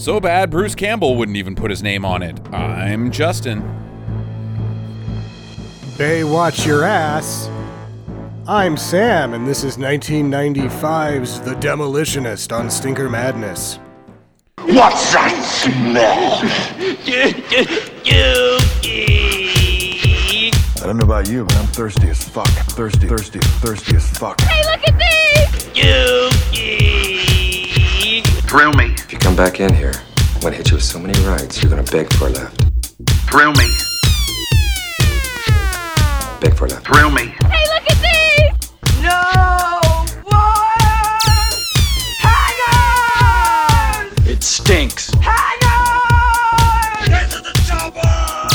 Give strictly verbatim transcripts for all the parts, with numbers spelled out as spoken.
So bad, Bruce Campbell wouldn't even put his name on it. I'm Justin. Baywatch your ass. I'm Sam, and this is nineteen ninety-five's The Demolitionist on Stinker Madness. What's that smell? I don't know about you, but I'm thirsty as fuck. Thirsty, thirsty, thirsty as fuck. Hey, look at me! Thrill me. If you come back in here, I'm gonna hit you with so many rights, you're gonna beg for a left. Thrill me. Beg for a left. Thrill me. Hey, look at me! No one! Hang on! It stinks. Hang on! Get to the double!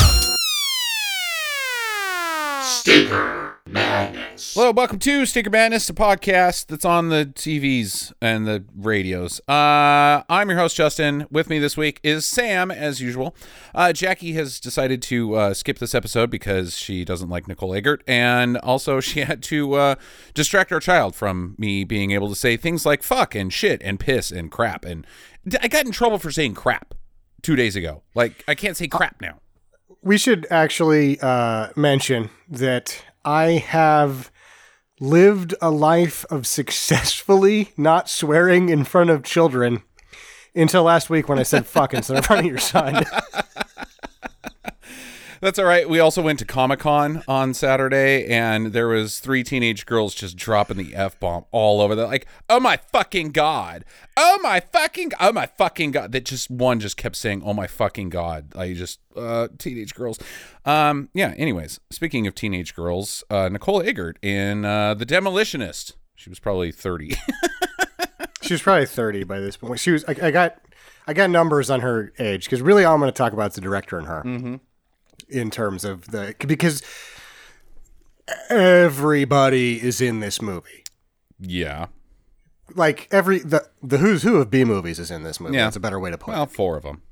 Stinker Madness. Hello, welcome to Stinker Madness, a podcast that's on the T Vs and the radios. Uh, I'm your host, Justin. With me this week is Sam, as usual. Uh, Jackie has decided to uh, skip this episode because she doesn't like Nicole Eggert, and also she had to uh, distract our child from me being able to say things like fuck and shit and piss and crap. And I got in trouble for saying crap two days ago. Like, I can't say crap now. We should actually uh, mention that I have lived a life of successfully not swearing in front of children until last week when I said fuck instead of in front of your son. That's all right. We also went to Comic-Con on Saturday, and there was three teenage girls just dropping the F-bomb all over the, like, oh my fucking God. Oh my fucking, oh my fucking God. That just, one just kept saying, oh my fucking God. I just, uh, teenage girls. Um, yeah, anyways, speaking of teenage girls, uh, Nicole Eggert in uh, The Demolitionist. She was probably thirty. She was probably thirty by this point. She was, I, I got, I got numbers on her age, because really all I'm going to talk about is the director and her. Mm-hmm. In terms of the, because everybody is in this movie. Yeah. Like every, the, the who's who of B movies is in this movie. Yeah. That's a better way to put it. Well, four of them.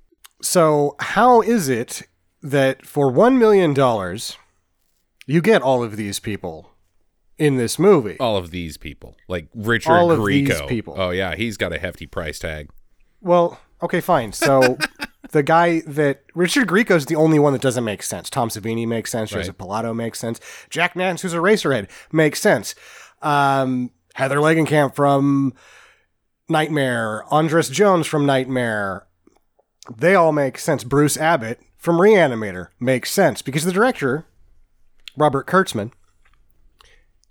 So how is it that for one million dollars, you get all of these people in this movie? All of these people. Like Richard Grieco. All of these people. Oh yeah. He's got a hefty price tag. Well, okay, fine. So the guy that Richard Grieco is the only one that doesn't make sense. Tom Savini makes sense. Right. Joseph Pilato makes sense. Jack Nance, who's a racerhead, makes sense. Um, Heather Langenkamp from Nightmare. Andras Jones from Nightmare. They all make sense. Bruce Abbott from Reanimator makes sense because the director, Robert Kurtzman,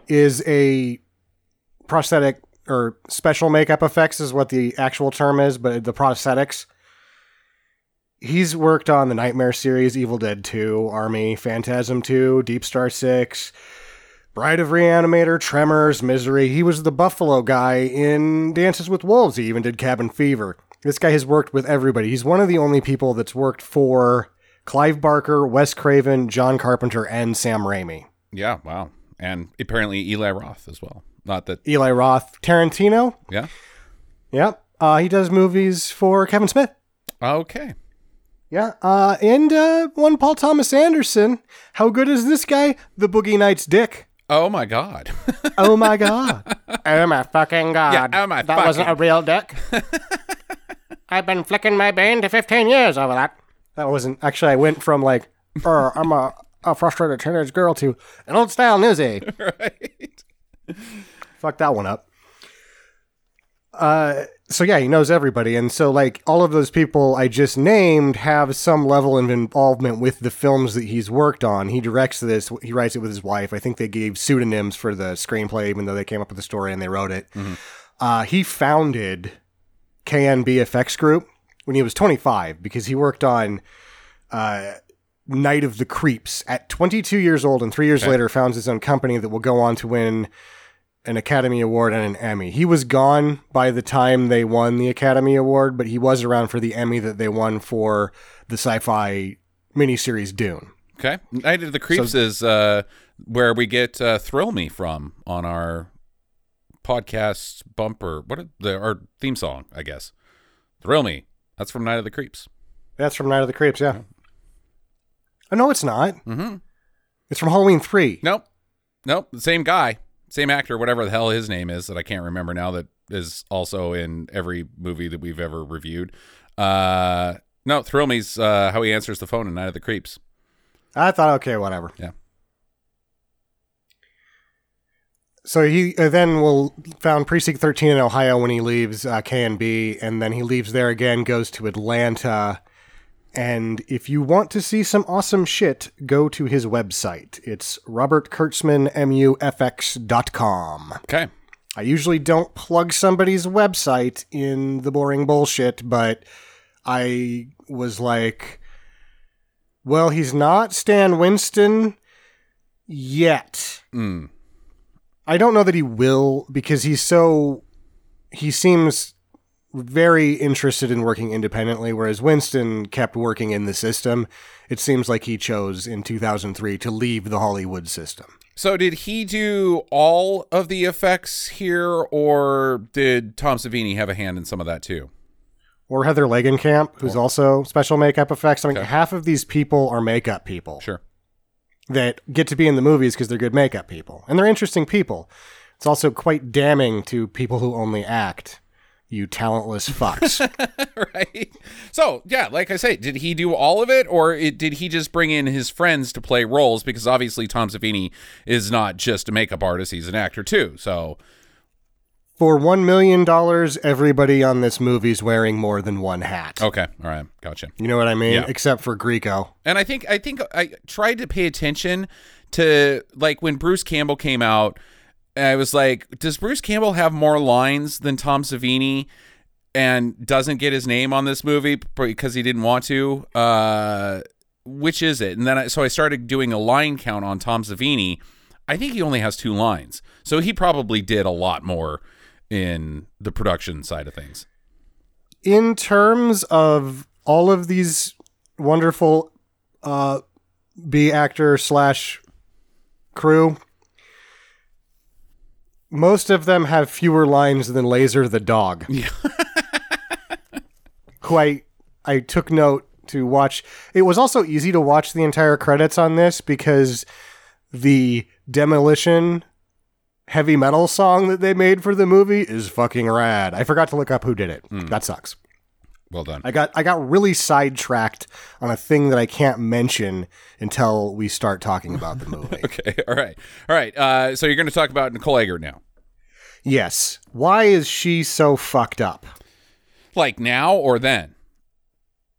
is a prosthetic or special makeup effects is what the actual term is, but the prosthetics. He's worked on the Nightmare series, Evil Dead two, Army, Phantasm two, Deep Star six, Bride of Reanimator, Tremors, Misery. He was the Buffalo guy in Dances with Wolves. He even did Cabin Fever. This guy has worked with everybody. He's one of the only people that's worked for Clive Barker, Wes Craven, John Carpenter, and Sam Raimi. Yeah, wow. And apparently Eli Roth as well. Not that Eli Roth, Tarantino. Yeah. Yeah. Uh, he does movies for Kevin Smith. Okay. Yeah, uh, and uh, one Paul Thomas Anderson. How good is this guy? The Boogie Nights dick. Oh, my God. Oh, my God. Oh, my fucking God. Yeah, oh, my that fucking... wasn't a real dick. I've been flicking my bean to fifteen years over that. That wasn't... Actually, I went from, like, oh, I'm a, a frustrated teenage girl to an old-style newsie. Right. Fuck that one up. Uh... So, yeah, he knows everybody. And so, like, all of those people I just named have some level of involvement with the films that he's worked on. He directs this. He writes it with his wife. I think they gave pseudonyms for the screenplay, even though they came up with the story and they wrote it. Mm-hmm. Uh, he founded K N B F X Group when he was twenty-five because he worked on uh, Night of the Creeps at twenty-two years old. And three years okay. later founds his own company that will go on to win an Academy Award and an Emmy. He was gone by the time they won the Academy Award, but he was around for the Emmy that they won for the sci-fi miniseries Dune. Okay. Night of the Creeps so, is uh, where we get uh, Thrill Me from on our podcast bumper. What the our theme song, I guess. Thrill Me. That's from Night of the Creeps. That's from Night of the Creeps, yeah. Oh, no, it's not. Mm-hmm. It's from Halloween three. Nope. Nope. The same guy. same actor, whatever the hell his name is that I can't remember now, that is also in every movie that we've ever reviewed. Uh, no, Thrill Me's uh, how he answers the phone in Night of the Creeps. I thought, okay, whatever. Yeah. So he uh, then will found Precinct thirteen in Ohio when he leaves uh, K and B, and then he leaves there again, goes to Atlanta. And if you want to see some awesome shit, go to his website. It's robert kurtzman m u f x dot com. Okay. I usually don't plug somebody's website in the boring bullshit, but I was like, well, he's not Stan Winston yet. Mm. I don't know that he will, because he's so, he seems very interested in working independently, whereas Winston kept working in the system. It seems like he chose in two thousand three to leave the Hollywood system. So did he do all of the effects here, or did Tom Savini have a hand in some of that too? Or Heather Langenkamp, who's oh. also special makeup effects. I mean, okay. half of these people are makeup people. Sure. That get to be in the movies because they're good makeup people. And they're interesting people. It's also quite damning to people who only act, you talentless fucks. Right? So, yeah, like I say, did he do all of it? Or it, did he just bring in his friends to play roles? Because obviously Tom Savini is not just a makeup artist. He's an actor, too. So for one million dollars, everybody on this movie's wearing more than one hat. Okay. All right. Gotcha. You know what I mean? Yeah. Except for Grieco. And I think I think I tried to pay attention to, like, when Bruce Campbell came out, I was like, does Bruce Campbell have more lines than Tom Savini and doesn't get his name on this movie because he didn't want to? Uh, which is it? And then I, so I started doing a line count on Tom Savini. I think he only has two lines. So he probably did a lot more in the production side of things. In terms of all of these wonderful uh, B actor slash crew, most of them have fewer lines than Laser the dog. Yeah. Who I, I took note to watch. It was also easy to watch the entire credits on this because the Demolition heavy metal song that they made for the movie is fucking rad. I forgot to look up who did it. Mm. That sucks. Well done. I got I got really sidetracked on a thing that I can't mention until we start talking about the movie. Okay. All right. All right. Uh, so you're going to talk about Nicole Eggert now. Yes. Why is she so fucked up? Like now or then?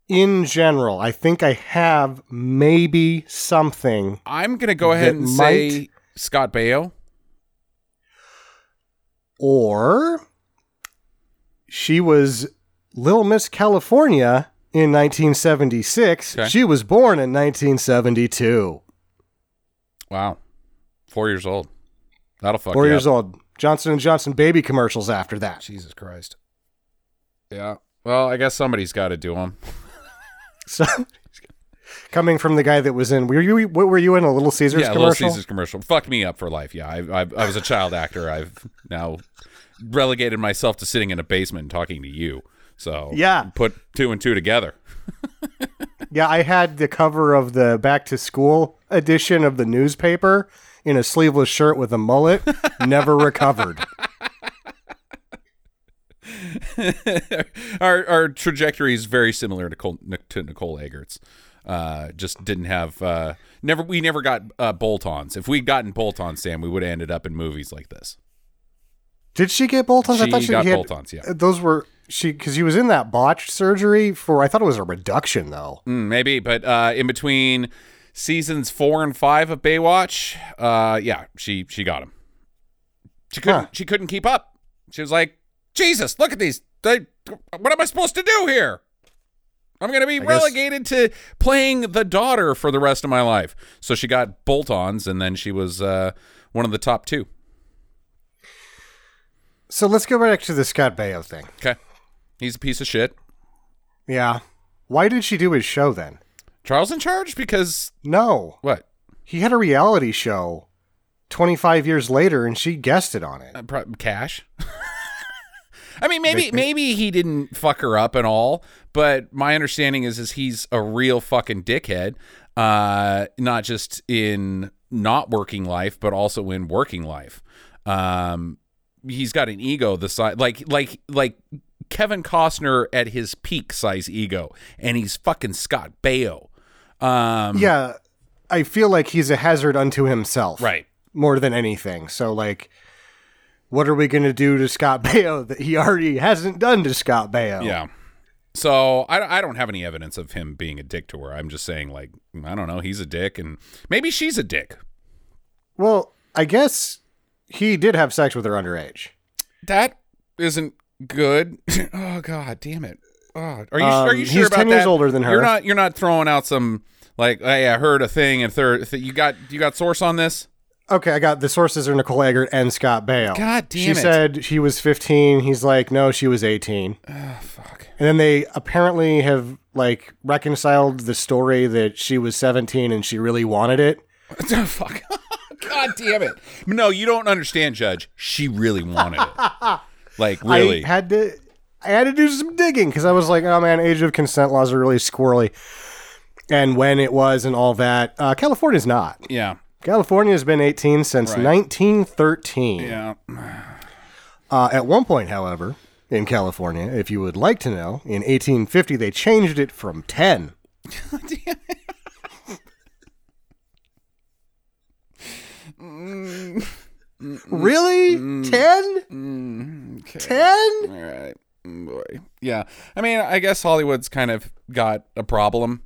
In general, I think I have maybe something. I'm going to go ahead and might... say Scott Baio. Or she was Little Miss California in nineteen seventy-six. Okay. She was born in nineteen seventy-two. Wow. Four years old. That'll fuck you up. Four years old. Johnson and Johnson baby commercials after that. Jesus Christ. Yeah. Well, I guess somebody's got to do them. So, coming from the guy that was in, were you, what were you in, a Little Caesars yeah, commercial? Yeah, Little Caesars commercial. Fucked me up for life, yeah. I, I, I was a child actor. I've now relegated myself to sitting in a basement and talking to you. So yeah. Put two and two together. Yeah, I had the cover of the Back to School edition of the newspaper in a sleeveless shirt with a mullet. Never recovered. our our trajectory is very similar to Col- to Nicole Eggert's. Uh, just didn't have uh, never we never got uh, bolt-ons. If we'd gotten bolt-ons, Sam, we would have ended up in movies like this. Did she get bolt-ons? She I thought she got had, bolt-ons. Yeah, those were she because she was in that botched surgery for. I thought it was a reduction though. Mm, maybe, but uh, in between seasons four and five of Baywatch, uh, yeah, she she got them. She couldn't huh. she couldn't keep up. She was like, Jesus, look at these. They, what am I supposed to do here? I'm going to be I relegated guess. to playing the daughter for the rest of my life. So she got bolt-ons, and then she was uh, one of the top two. So let's go back to the Scott Baio thing. Okay. He's a piece of shit. Yeah. Why did she do his show then? Charles in Charge? Because... No. What? He had a reality show twenty-five years later, and she guested on it. Uh, pro- cash? I mean, maybe maybe he didn't fuck her up and all, but my understanding is is he's a real fucking dickhead, uh, not just in not working life, but also in working life. Um, he's got an ego the size like like like Kevin Costner at his peak size ego, and he's fucking Scott Baio. Um, yeah, I feel like he's a hazard unto himself, right? More than anything. So like, what are we going to do to Scott Baio that he already hasn't done to Scott Baio? Yeah. So I, I don't have any evidence of him being a dick to her. I'm just saying, like, I don't know. He's a dick, and maybe she's a dick. Well, I guess he did have sex with her underage. That isn't good. Oh, God damn it. Oh, are you um, are you sure about that? He's ten years older than her. You're not you're not throwing out some like, hey, I heard a thing and third. Th- you got you got source on this? Okay, I got the sources are Nicole Eggert and Scott Baio. God damn she it. She said she was fifteen. He's like, no, she was eighteen. Oh, fuck. And then they apparently have like reconciled the story that she was seventeen and she really wanted it. Oh, fuck. God damn it. No, you don't understand, Judge. She really wanted it. Like, really. I had to I had to do some digging because I was like, oh, man, age of consent laws are really squirrely. And when it was and all that, uh, California's not. Yeah. California's been eighteen since right. nineteen thirteen. Yeah. Uh, at one point, however, in California, if you would like to know, in eighteen fifty, they changed it from ten. Damn it. Mm, mm, really? Mm, ten? Mm, okay. ten? All right. Boy. Yeah. I mean, I guess Hollywood's kind of got a problem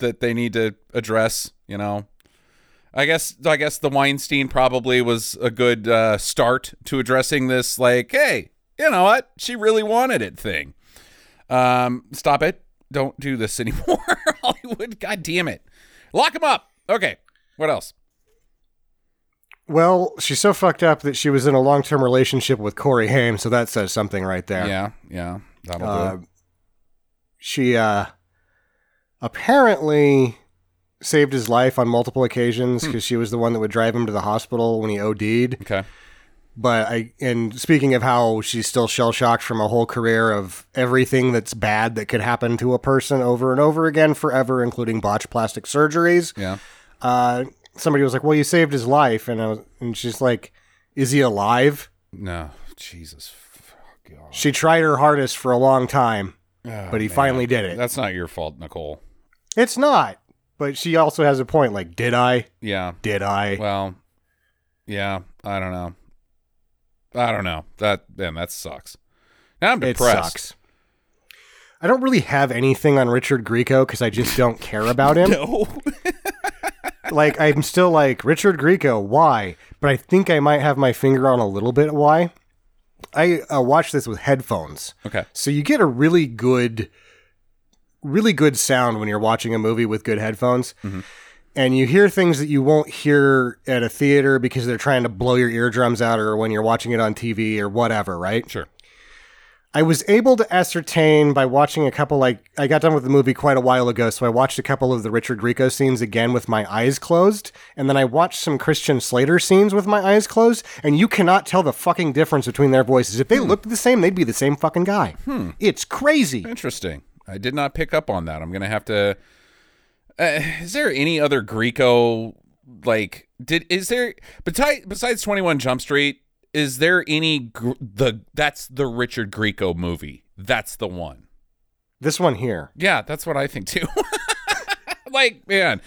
that they need to address, you know. I guess I guess the Weinstein probably was a good uh, start to addressing this, like, hey, you know what? She really wanted it thing. Um, stop it. Don't do this anymore, Hollywood. God damn it. Lock him up. Okay. What else? Well, she's so fucked up that she was in a long-term relationship with Corey Haim, so that says something right there. Yeah, yeah. That'll uh, do. She uh, apparently saved his life on multiple occasions because hmm. she was the one that would drive him to the hospital when he O D'd. Okay. But I, and speaking of how she's still shell-shocked from a whole career of everything that's bad that could happen to a person over and over again forever, including botched plastic surgeries. Yeah. Uh, somebody was like, well, you saved his life. And I was, and she's like, is he alive? No. Jesus. God. She tried her hardest for a long time, oh, but he man. finally did it. That's not your fault, Nicole. It's not. But she also has a point, like, did I? Yeah. Did I? Well, yeah, I don't know. I don't know. That, man, that sucks. Now I'm depressed. It sucks. I don't really have anything on Richard Grieco because I just don't care about him. No. Like, I'm still like, Richard Grieco, why? But I think I might have my finger on a little bit why. I uh, watched this with headphones. Okay. So you get a really good... really good sound when you're watching a movie with good headphones, mm-hmm. and you hear things that you won't hear at a theater because they're trying to blow your eardrums out, or when you're watching it on T V or whatever, right? Sure. I was able to ascertain by watching a couple, like, I got done with the movie quite a while ago, so I watched a couple of the Richard Grieco scenes again with my eyes closed, and then I watched some Christian Slater scenes with my eyes closed, and you cannot tell the fucking difference between their voices. If they hmm. looked the same, they'd be the same fucking guy. Hmm. It's crazy. Interesting. I did not pick up on that. I'm going to have to, uh, is there any other Grieco, like, did, is there, besides, besides twenty-one Jump Street, is there any, the, that's the Richard Grieco movie. That's the one. This one here. Yeah. That's what I think too. Like, man,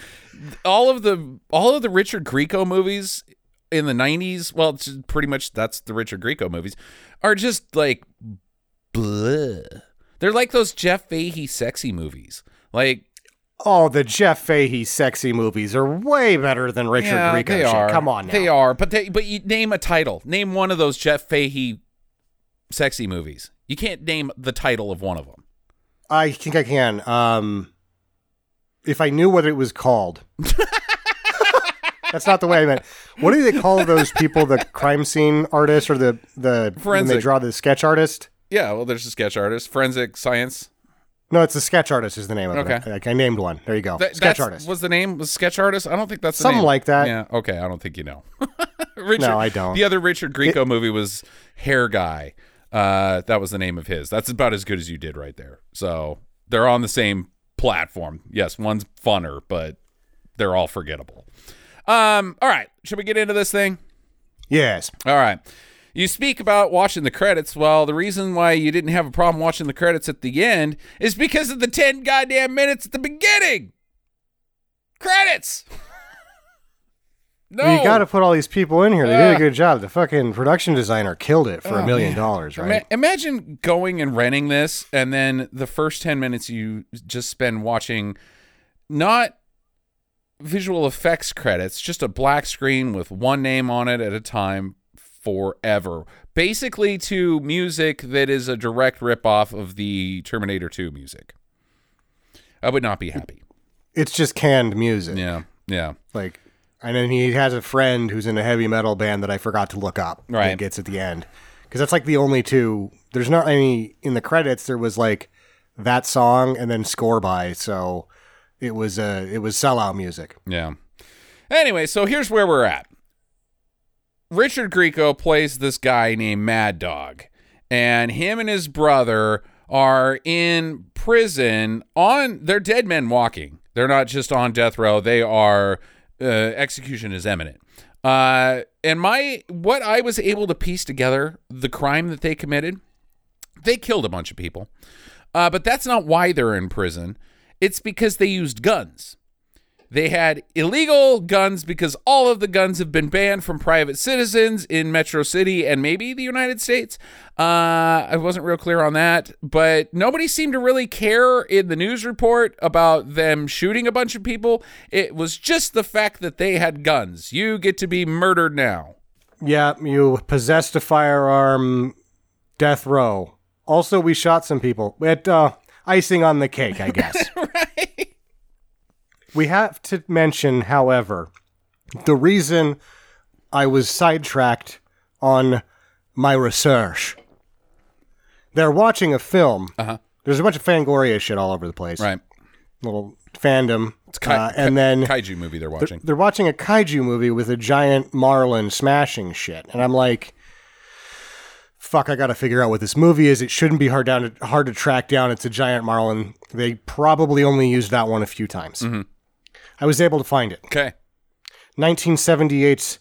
all of the, all of the Richard Grieco movies in the nineties, well, it's pretty much that's the Richard Grieco movies are just like, bleh. They're like those Jeff Fahey sexy movies. Like, oh, the Jeff Fahey sexy movies are way better than Richard yeah, Grieco. They are. Come on now. They are. But they but you name a title. Name one of those Jeff Fahey sexy movies. You can't name the title of one of them. I think I can. Um, if I knew what it was called. That's not the way I meant. What do they call those people, the crime scene artists or the, the when they draw the sketch artist? Yeah, well, there's a sketch artist. Forensic science. No, it's a sketch artist is the name of okay. it. Okay. I named one. There you go. Th- sketch artist. Was the name? Was sketch artist? I don't think that's the Something name. Something like that. Yeah. Okay. I don't think you know. Richard, no, I don't. The other Richard Grieco it, movie was Hair Guy. Uh, that was the name of his. That's about as good as you did right there. So they're on the same platform. Yes, one's funner, but they're all forgettable. Um. All right. Should we get into this thing? Yes. All right. You speak about watching the credits. Well, the reason why you didn't have a problem watching the credits at the end is because of the ten goddamn minutes at the beginning. Credits. No. Well, you got to put all these people in here. They uh, did a good job. The fucking production designer killed it for a oh, million man. dollars, right? Imagine going and renting this, and then the first ten minutes you just spend watching not visual effects credits, just a black screen with one name on it at a time forever. Basically to music that is a direct ripoff of the Terminator two music. I would not be happy. It's just canned music. Yeah, yeah. Like... And then he has a friend who's in a heavy metal band that I forgot to look up. Right. That gets at the end. Because that's like the only two. There's not any in the credits. There was like that song and then score by. So it was uh, it was sellout music. Yeah. Anyway, so here's where we're at. Richard Grieco plays this guy named Mad Dog. And him and his brother are in prison on... They're dead men walking. They're not just on death row. They are... Uh, execution is imminent. Uh, and my, what I was able to piece together, the crime that they committed, they killed a bunch of people. Uh, but that's not why they're in prison. It's because they used guns. They had illegal guns because all of the guns have been banned from private citizens in Metro City and maybe the United States. Uh, I wasn't real clear on that, but nobody seemed to really care in the news report about them shooting a bunch of people. It was just the fact that they had guns. You get to be murdered now. Yeah, you possessed a firearm, death row. Also, we shot some people. It, uh, icing on the cake, I guess. Right. We have to mention, however, the reason I was sidetracked on my research. They're watching a film. Uh-huh. There's a bunch of Fangoria shit all over the place. Right. Little fandom. It's kai- uh, and kai- then kaiju movie they're watching. They're, they're watching a kaiju movie with a giant marlin smashing shit. And I'm like, fuck, I got to figure out what this movie is. It shouldn't be hard down to, hard to track down. It's a giant marlin. They probably only used that one a few times. Mm-hmm. I was able to find it. Okay. nineteen seventy-eight's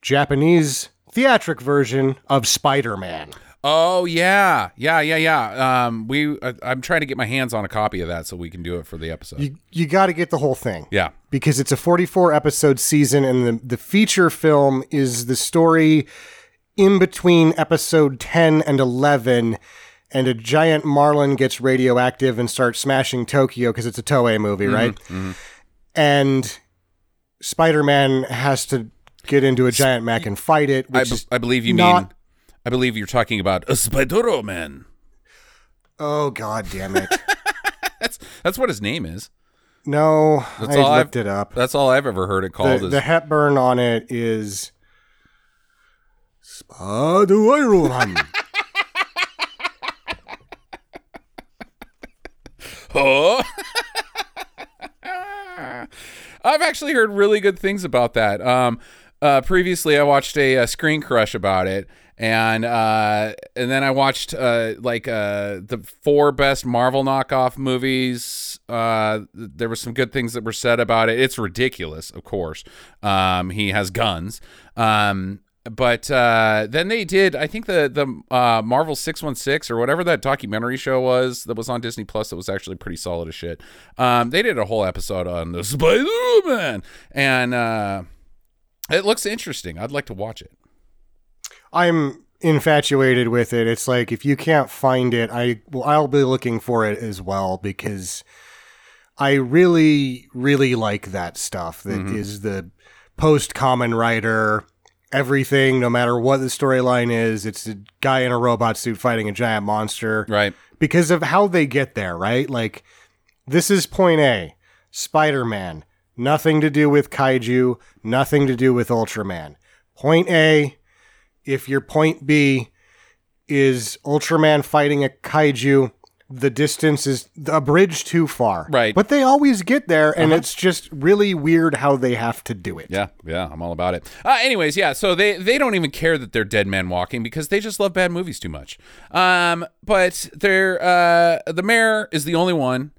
Japanese theatric version of Spider-Man. Oh, yeah. Yeah, yeah, yeah. Um, we. I, I'm trying to get my hands on a copy of that so we can do it for the episode. You, you got to get the whole thing. Yeah. Because it's a forty-four episode season, and the, the feature film is the story in between episode ten and eleven, and a giant marlin gets radioactive and starts smashing Tokyo because it's a Toei movie, mm-hmm, right? Mm-hmm. And Spider-Man has to get into a giant mech and fight it. Which I, b- I believe you not- mean. I believe you're talking about a Spider-Man. Oh, God damn it! that's that's what his name is. No, that's I all looked I've, it up. That's all I've ever heard it called. The, is- the Hepburn on it is Spider-Man. Oh. I've actually heard really good things about that. Um, uh, previously, I watched a, a Screen Crush about it, and uh, and then I watched uh, like uh, the four best Marvel knockoff movies. Uh, there were some good things that were said about it. It's ridiculous, of course. Um, he has guns, um, but uh, then they did. I think the the uh, Marvel six one six or whatever that documentary show was that was on Disney Plus that was actually pretty solid as shit. Um, they did a whole episode on the Spider-Man, and uh, it looks interesting. I'd like to watch it. I'm infatuated with it. It's like if you can't find it, I well, I'll be looking for it as well because I really, really like that stuff. That mm-hmm. is the post Kamen Rider. Everything, no matter what the storyline is, it's a guy in a robot suit fighting a giant monster. Right. Because of how they get there, right? Like, this is point A, Spider-Man. Nothing to do with kaiju, nothing to do with Ultraman. Point A, if your point B is Ultraman fighting a kaiju, the distance is a bridge too far. Right. But they always get there, and uh-huh. It's just really weird how they have to do it. Yeah, yeah, I'm all about it. Uh, anyways, yeah, so they, they don't even care that they're dead men walking because they just love bad movies too much. Um, but they're uh, the mayor is the only one,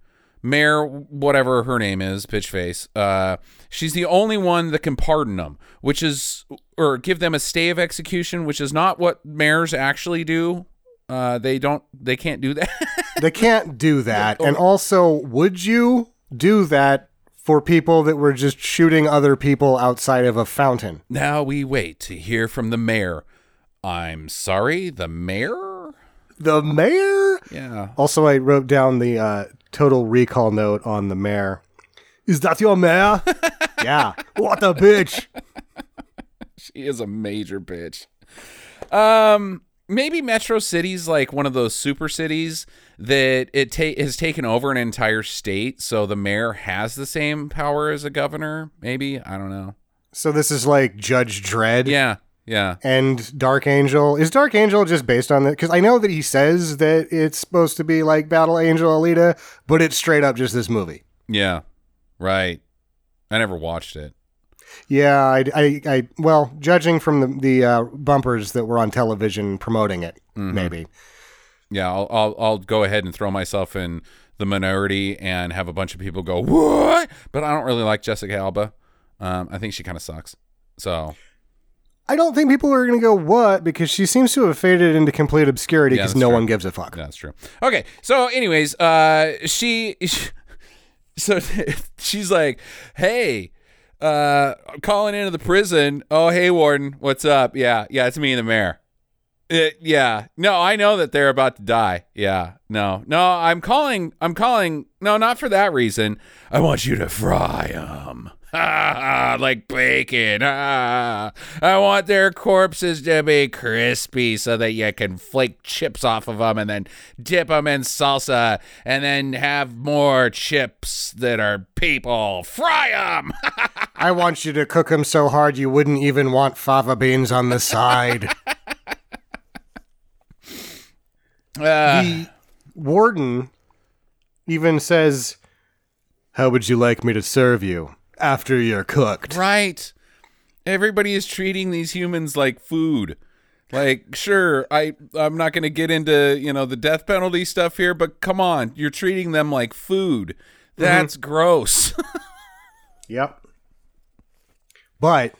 Mare, whatever her name is, Pitchface, uh, she's the only one that can pardon them, which is, or give them a stay of execution, which is not what mayors actually do. Uh, they don't, they can't do that. They can't do that. And also, would you do that for people that were just shooting other people outside of a fountain? Now we wait to hear from the mayor. I'm sorry, the mayor? The mayor? Yeah. Also, I wrote down the uh, total recall note on the mayor. Is that your mayor? Yeah. What a bitch. She is a major bitch. Um... Maybe Metro City's like one of those super cities that it ta- has taken over an entire state, so the mayor has the same power as a governor, maybe? I don't know. So this is like Judge Dredd? Yeah, yeah. And Dark Angel? Is Dark Angel just based on that? Because I know that he says that it's supposed to be like Battle Angel Alita, but it's straight up just this movie. Yeah, right. I never watched it. Yeah, I, I, I, well, judging from the, the uh, bumpers that were on television promoting it, mm-hmm. maybe. Yeah, I'll, I'll I'll go ahead and throw myself in the minority and have a bunch of people go, what? But I don't really like Jessica Alba. Um, I think she kind of sucks. So I don't think people are going to go, what? Because she seems to have faded into complete obscurity because yeah, no true. one gives a fuck. That's true. Okay, so anyways, uh, she, she, so she's like, hey. Uh, calling into the prison. Oh, hey, warden, what's up? Yeah, yeah, it's me and the mayor. It, yeah, no, I know that they're about to die. Yeah, no, no, I'm calling. I'm calling. No, not for that reason. I want you to fry them, ah, like bacon. Ah, I want their corpses to be crispy so that you can flake chips off of them and then dip them in salsa and then have more chips that are people. Fry them. I want you to cook them so hard you wouldn't even want fava beans on the side. Uh, the warden even says, how would you like me to serve you after you're cooked? Right. Everybody is treating these humans like food. Like, sure, I, I'm not going to get into, you know, the death penalty stuff here, but come on, you're treating them like food. That's mm-hmm. gross. Yep. But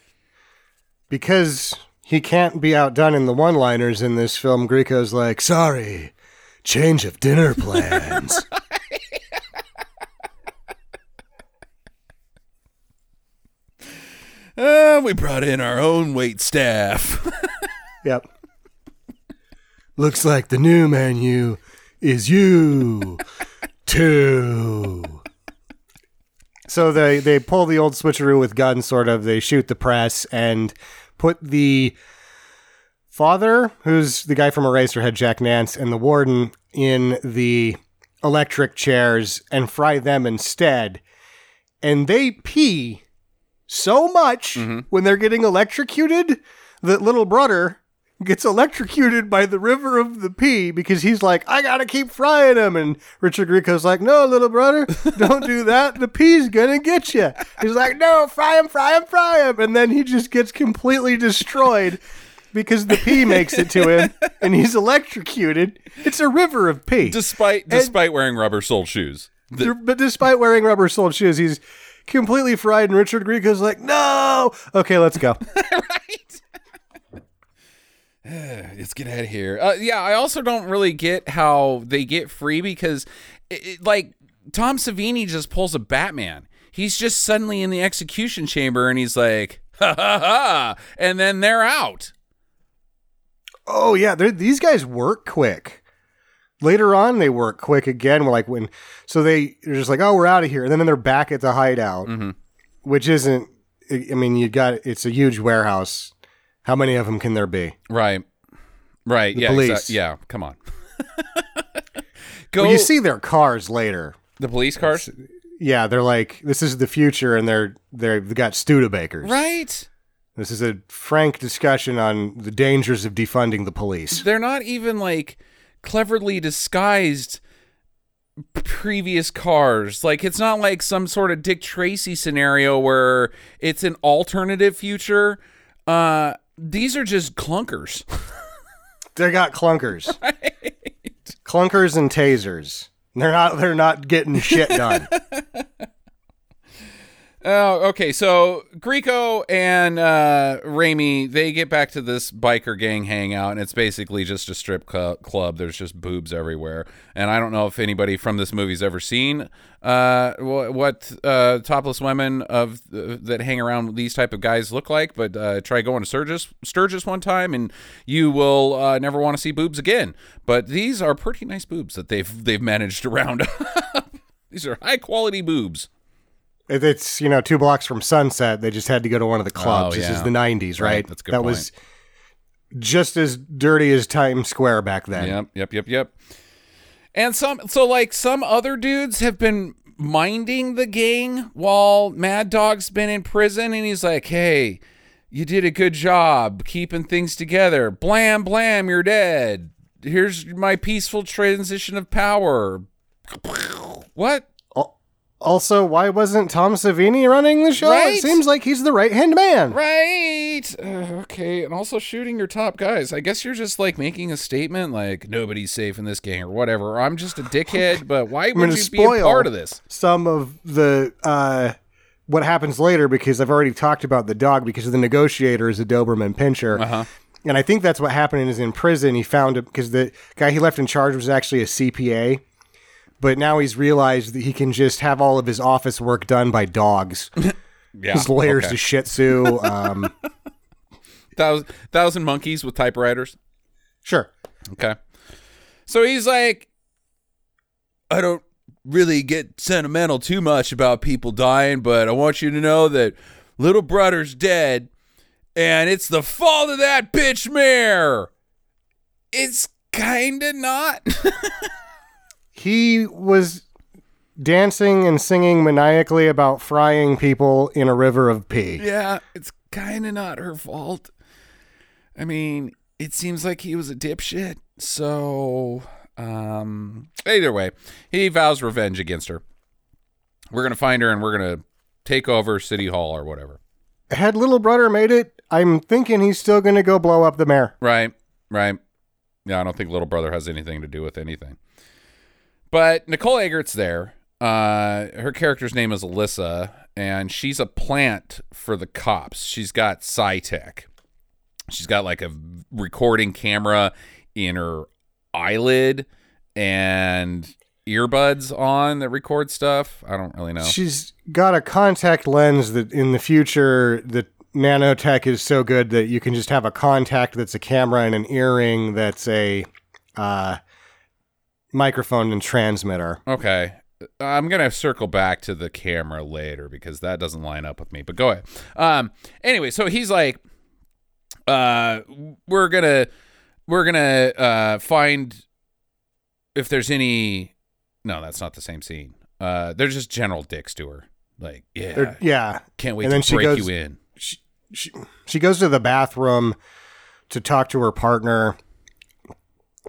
because he can't be outdone in the one-liners in this film, Grieco's like, sorry, change of dinner plans. uh, we brought in our own wait staff. Yep. Looks like the new menu is you too. So they, they pull the old switcheroo with guns, sort of. They shoot the press and put the father, who's the guy from Eraserhead, Jack Nance, and the warden in the electric chairs and fry them instead. And they pee so much mm-hmm. when they're getting electrocuted that little brother gets electrocuted by the river of the pee because he's like, I gotta keep frying him. And Richard Grieco's like, no, little brother, don't do that. The pee's gonna get you. He's like, no, fry him, fry him, fry him. And then he just gets completely destroyed because the pee makes it to him and he's electrocuted. It's a river of pee. Despite despite and, wearing rubber-soled shoes. The- but despite wearing rubber-soled shoes, he's completely fried. And Richard Grieco's like, no. Okay, let's go. Right? Let's get out of here. Uh, yeah, I also don't really get how they get free because, it, it, like, Tom Savini just pulls a Batman. He's just suddenly in the execution chamber and he's like, ha ha ha, and then they're out. Oh, yeah, these guys work quick. Later on, they work quick again. Like when, so they, they're just like, oh, we're out of here. And then they're back at the hideout, mm-hmm. which isn't, I mean, you got, it's a huge warehouse. How many of them can there be? Right. Right. The yeah. Police. Exa- yeah. Come on. Go. Well, you see their cars later. The police cars? It's, yeah. They're like, this is the future, and they're, they're, they've got Studebakers. Right. This is a frank discussion on the dangers of defunding the police. They're not even like cleverly disguised previous cars. Like, it's not like some sort of Dick Tracy scenario where it's an alternative future. Uh, These are just clunkers. They got clunkers. Right. Clunkers and tasers. They're not. They're not getting shit done. Oh, okay. So Grieco and uh, Raimi, they get back to this biker gang hangout, and it's basically just a strip cu- club. There's just boobs everywhere, and I don't know if anybody from this movie's ever seen uh, wh- what uh, topless women of uh, that hang around these type of guys look like. But uh, try going to Sturgis, Sturgis one time, and you will uh, never want to see boobs again. But these are pretty nice boobs that they've they've managed to round up. These are high quality boobs. It's, you know, two blocks from Sunset. They just had to go to one of the clubs. Oh, yeah. This is the nineties, right? right? That's a good That point. Was just as dirty as Times Square back then. Yep, yep, yep, yep. And some, so like some other dudes have been minding the gang while Mad Dog's been in prison, and he's like, "Hey, you did a good job keeping things together. Blam, blam, you're dead. Here's my peaceful transition of power." What? Also, why wasn't Tom Savini running the show? Right? It seems like he's the right-hand man. Right. Uh, okay, and also shooting your top guys. I guess you're just, like, making a statement, like, nobody's safe in this gang or whatever. I'm just a dickhead, but why would you be a part of this? Some of the, uh, what happens later, because I've already talked about the dog, because the negotiator is a Doberman pincher. Uh-huh. And I think that's what happened is in prison, he found it, because the guy he left in charge was actually a C P A. But now he's realized that he can just have all of his office work done by dogs. Yeah, his lawyer's okay. A Shih Tzu. Um, thousand, thousand monkeys with typewriters? Sure. Okay. So he's like, I don't really get sentimental too much about people dying, but I want you to know that little brother's dead, and it's the fault of that bitch mare. It's kind of not. He was dancing and singing maniacally about frying people in a river of pee. Yeah, it's kind of not her fault. I mean, it seems like he was a dipshit. So, um, either way, he vows revenge against her. We're going to find her and we're going to take over City Hall or whatever. Had little brother made it, I'm thinking he's still going to go blow up the mayor. Right, right. Yeah, I don't think little brother has anything to do with anything. But Nicole Eggert's there. Uh, her character's name is Alyssa, and she's a plant for the cops. She's got SciTech. She's got like a recording camera in her eyelid and earbuds on that record stuff. I don't really know. She's got a contact lens that in the future, the nanotech is so good that you can just have a contact that's a camera and an earring that's a... Uh, microphone and transmitter. Okay. I'm going to circle back to the camera later because that doesn't line up with me, but go ahead. Um, anyway, so he's like, uh, we're going to, we're going to, uh, find if there's any, no, that's not the same scene. Uh, they're just general dicks to her. Like, yeah, they're, yeah. Can't wait and to then break she goes, you in. She, she, she goes to the bathroom to talk to her partner.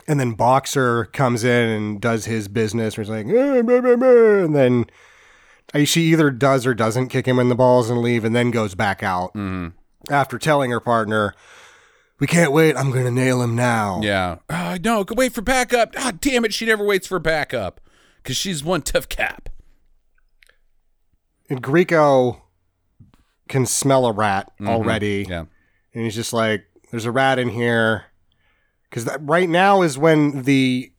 And then Boxer comes in and does his business. Where he's like, eh, blah, blah, blah. And then she either does or doesn't kick him in the balls and leave, and then goes back out mm. after telling her partner, "We can't wait. I'm gonna nail him now." Yeah. Oh, no, wait for backup. Ah, oh, damn it, she never waits for backup because she's one tough cap. And Grieco can smell a rat mm-hmm. already. Yeah. And he's just like, "There's a rat in here." Because right now is when the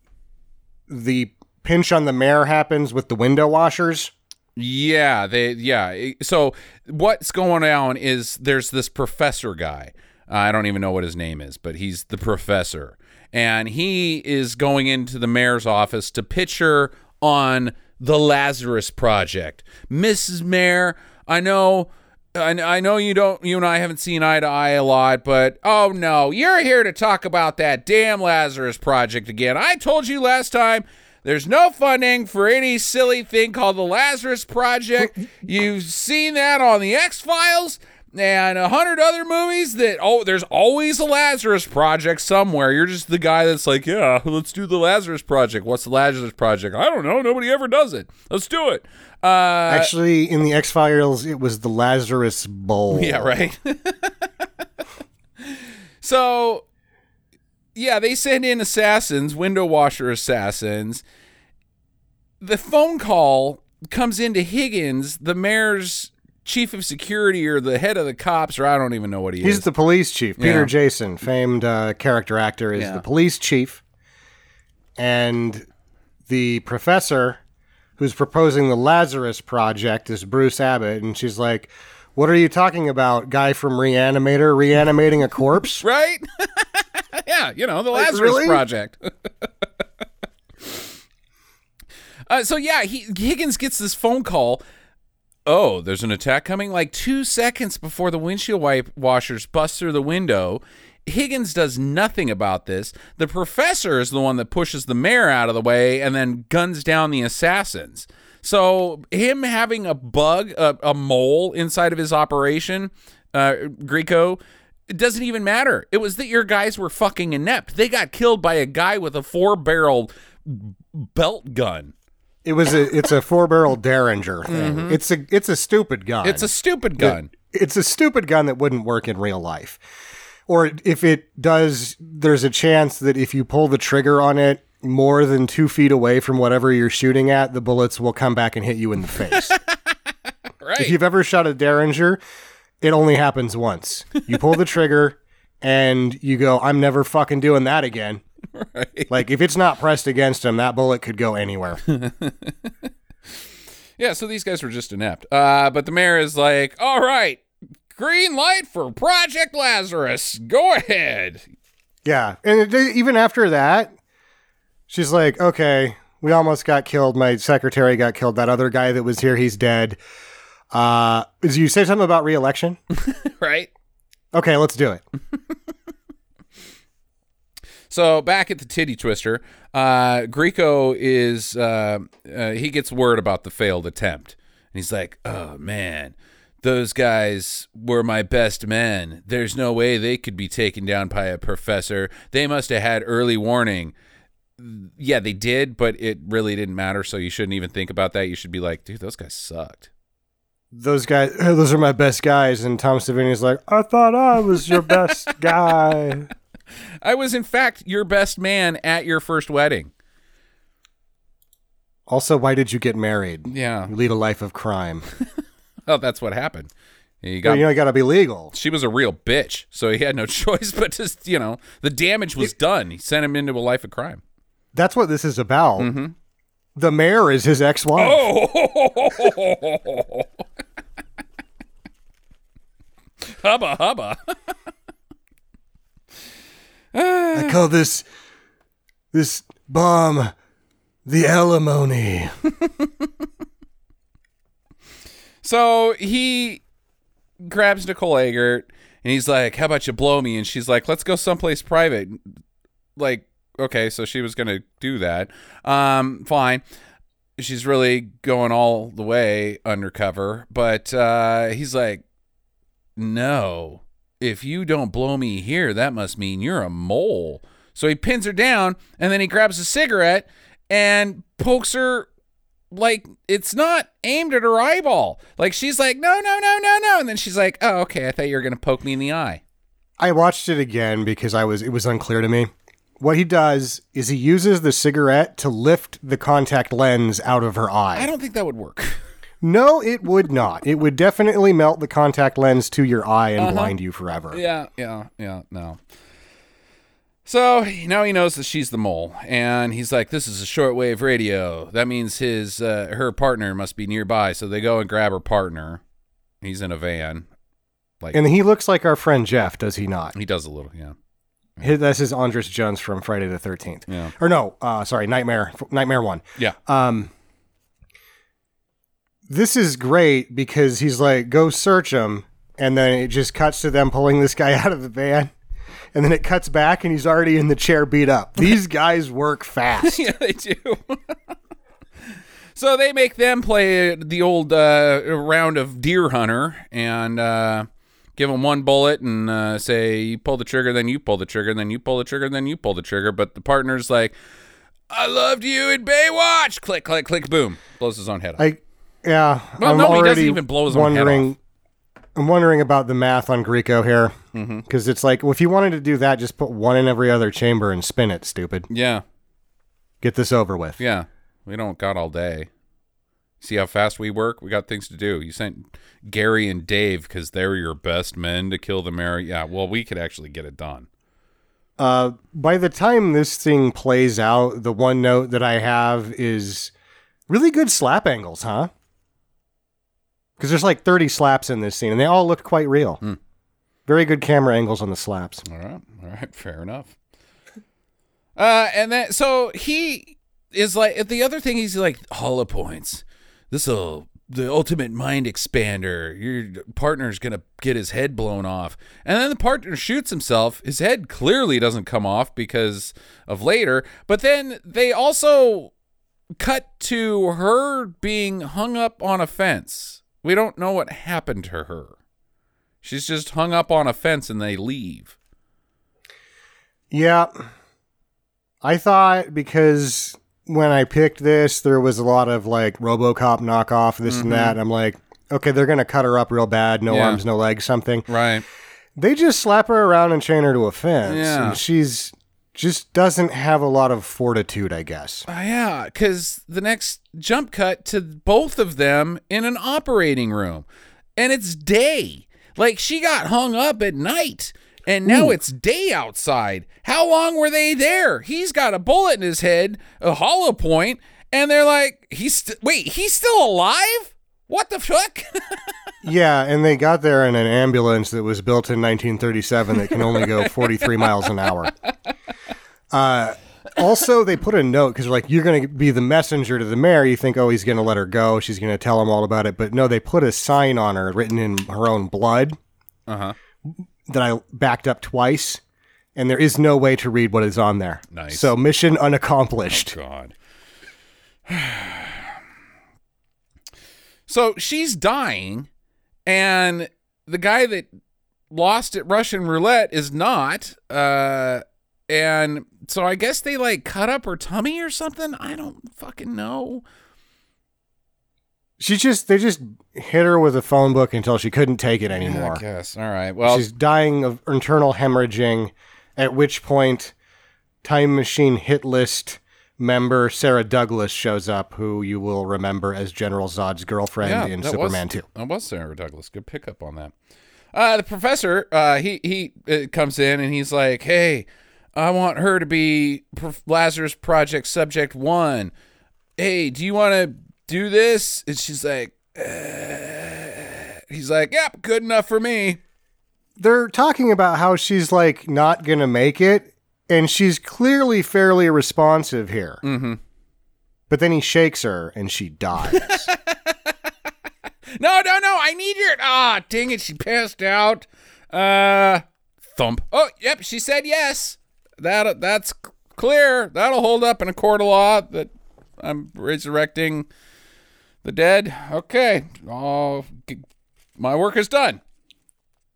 the pinch on the mare happens with the window washers. Yeah, they yeah. So what's going on is there's this professor guy. Uh, I don't even know what his name is, but he's the professor. And he is going into the mayor's office to pitch her on the Lazarus Project. "Missus Mayor, I know... I know you don't. You and I haven't seen eye to eye a lot, but oh no, you're here to talk about that damn Lazarus Project again. I told you last time, there's no funding for any silly thing called the Lazarus Project. You've seen that on the X-Files and a hundred other movies that, oh, there's always a Lazarus Project somewhere. You're just the guy that's like, yeah, let's do the Lazarus Project. What's the Lazarus Project? I don't know. Nobody ever does it. Let's do it. Uh, Actually, in the X-Files, it was the Lazarus Bowl. Yeah, right? So, yeah, they send in assassins, window washer assassins, the phone call comes into Higgins, the mayor's chief of security or the head of the cops, or I don't even know what he He's is. He's the police chief. Peter yeah. Jason, famed uh, character actor, is yeah. the police chief. And the professor who's proposing the Lazarus Project is Bruce Abbott. And she's like, what are you talking about, guy from Reanimator reanimating a corpse? Right? Yeah, you know, the like, Lazarus really? Project. uh, so, yeah, he, Higgins gets this phone call. Oh, there's an attack coming. Like two seconds before the windshield wipe washers bust through the window, Higgins does nothing about this. The professor is the one that pushes the mayor out of the way and then guns down the assassins. So him having a bug, a, a mole inside of his operation, uh, Grieco, it doesn't even matter. It was that your guys were fucking inept. They got killed by a guy with a four-barrel belt gun. It was a, it's a four-barrel Derringer thing. Mm-hmm. It's a, it's a stupid gun. It's a stupid gun. It, it's a stupid gun that wouldn't work in real life. Or if it does, there's a chance that if you pull the trigger on it more than two feet away from whatever you're shooting at, the bullets will come back and hit you in the face. Right. If you've ever shot a Derringer, it only happens once. You pull the trigger and you go, I'm never fucking doing that again. Right. Like, if it's not pressed against him, that bullet could go anywhere. Yeah, so these guys were just inept. Uh, but the mayor is like, all right, green light for Project Lazarus. Go ahead. Yeah, and it, even after that, she's like, okay, we almost got killed. My secretary got killed. That other guy that was here, he's dead. Uh, did you say something about re-election? Right. Okay, let's do it. So back at the titty twister, uh, Grieco is, uh, uh, he gets word about the failed attempt. And he's like, oh man, those guys were my best men. There's no way they could be taken down by a professor. They must have had early warning. Yeah, they did, but it really didn't matter. So you shouldn't even think about that. You should be like, dude, those guys sucked. Those guys, those are my best guys. And Tom Savini's like, I thought I was your best guy. I was, in fact, your best man at your first wedding. Also, why did you get married? Yeah. You lead a life of crime. Oh, that's what happened. You got, well, you know, you got to be legal. She was a real bitch, so he had no choice but just, you know, the damage was it, done. He sent him into a life of crime. That's what this is about. Mm-hmm. The mayor is his ex-wife. Oh! Hubba, hubba. I call this, this bomb, the alimony. So he grabs Nicole Eggert and he's like, how about you blow me? And she's like, let's go someplace private. Like, okay, so she was going to do that. Um, fine. She's really going all the way undercover. But uh, he's like, no, if you don't blow me here, that must mean you're a mole. So he pins her down, and then he grabs a cigarette and pokes her like it's not aimed at her eyeball. Like, she's like, no, no, no, no, no. And then she's like, oh, okay, I thought you were going to poke me in the eye. I watched it again because I was it was unclear to me. What he does is he uses the cigarette to lift the contact lens out of her eye. I don't think that would work. No, it would not. It would definitely melt the contact lens to your eye and uh-huh. blind you forever. Yeah, yeah, yeah, no. So now he knows that she's the mole, and he's like, this is a shortwave radio. That means his uh, her partner must be nearby, so they go and grab her partner. He's in a van. Like, and he looks like our friend Jeff, does he not? He does a little, yeah. His, this is Andras Jones from Friday the thirteenth. Yeah. Or no, uh, sorry, Nightmare, Nightmare one. Yeah. Um, this is great because he's like, go search him. And then it just cuts to them pulling this guy out of the van. And then it cuts back and he's already in the chair beat up. These guys work fast. Yeah, they do. So they make them play the old uh, round of Deer Hunter and... Uh, give him one bullet and uh, say, you pull the trigger, then you pull the trigger, then you pull the trigger, then you pull the trigger. But the partner's like, I loved you in Baywatch. Click, click, click, boom. Blows his own head off. I, yeah. Well, I'm no, he doesn't even blow his own head off. I'm wondering about the math on Grieco here. Because mm-hmm. it's like, well, if you wanted to do that, just put one in every other chamber and spin it, stupid. Yeah. Get this over with. Yeah. We don't got all day. See how fast we work? We got things to do. You sent Gary and Dave because they're your best men to kill the mayor. Yeah, well, we could actually get it done. Uh, by the time this thing plays out, the one note that I have is really good slap angles, huh? Because there's like thirty slaps in this scene, and they all look quite real. Hmm. Very good camera angles on the slaps. All right. All right. Fair enough. Uh, and then, so he is like, the other thing, he's like, hollow points. This'll, the ultimate mind expander. Your partner's going to get his head blown off. And then the partner shoots himself. His head clearly doesn't come off because of later. But then they also cut to her being hung up on a fence. We don't know what happened to her. She's just hung up on a fence and they leave. Yeah. I thought, because when I picked this, there was a lot of like RoboCop knockoff, this mm-hmm. and that. I'm like, okay, they're going to cut her up real bad. No yeah. arms, no legs, something. Right. They just slap her around and chain her to a fence. Yeah. And she's just doesn't have a lot of fortitude, I guess. Uh, yeah, because the next jump cut to both of them in an operating room. And it's day. Like, she got hung up at night. And now Ooh. It's day outside. How long were they there? He's got a bullet in his head, a hollow point, and they're like, he's st- wait, he's still alive? What the fuck? Yeah, and they got there in an ambulance that was built in nineteen thirty-seven that can only go forty-three miles an hour. Uh, also, they put a note because, like, you're going to be the messenger to the mayor. You think, oh, he's going to let her go. She's going to tell him all about it. But no, they put a sign on her written in her own blood. Uh-huh. That I backed up twice, and there is no way to read what is on there. Nice. So mission unaccomplished. Oh, God. So she's dying, and the guy that lost at Russian roulette is not. Uh, and so I guess they like cut up her tummy or something. I don't fucking know. She just, they just hit her with a phone book until she couldn't take it anymore. I guess. All right. Well, she's dying of internal hemorrhaging, at which point Time Machine hit list member Sarah Douglas shows up, who you will remember as General Zod's girlfriend yeah, in Superman two. That was Sarah Douglas. Good pickup on that. Uh, the professor, uh, he, he uh, comes in and he's like, hey, I want her to be Lazarus Project Subject one. Hey, do you want to do this? And she's like, uh, he's like, yep, good enough for me. They're talking about how she's like not gonna make it, and she's clearly fairly responsive here. Mm-hmm. But then he shakes her and she dies. no no no I need your ah dang it, she passed out. Uh thump. Oh yep, she said yes. That that's clear. That'll hold up in a court of law that I'm resurrecting the dead. Okay. Oh, my work is done.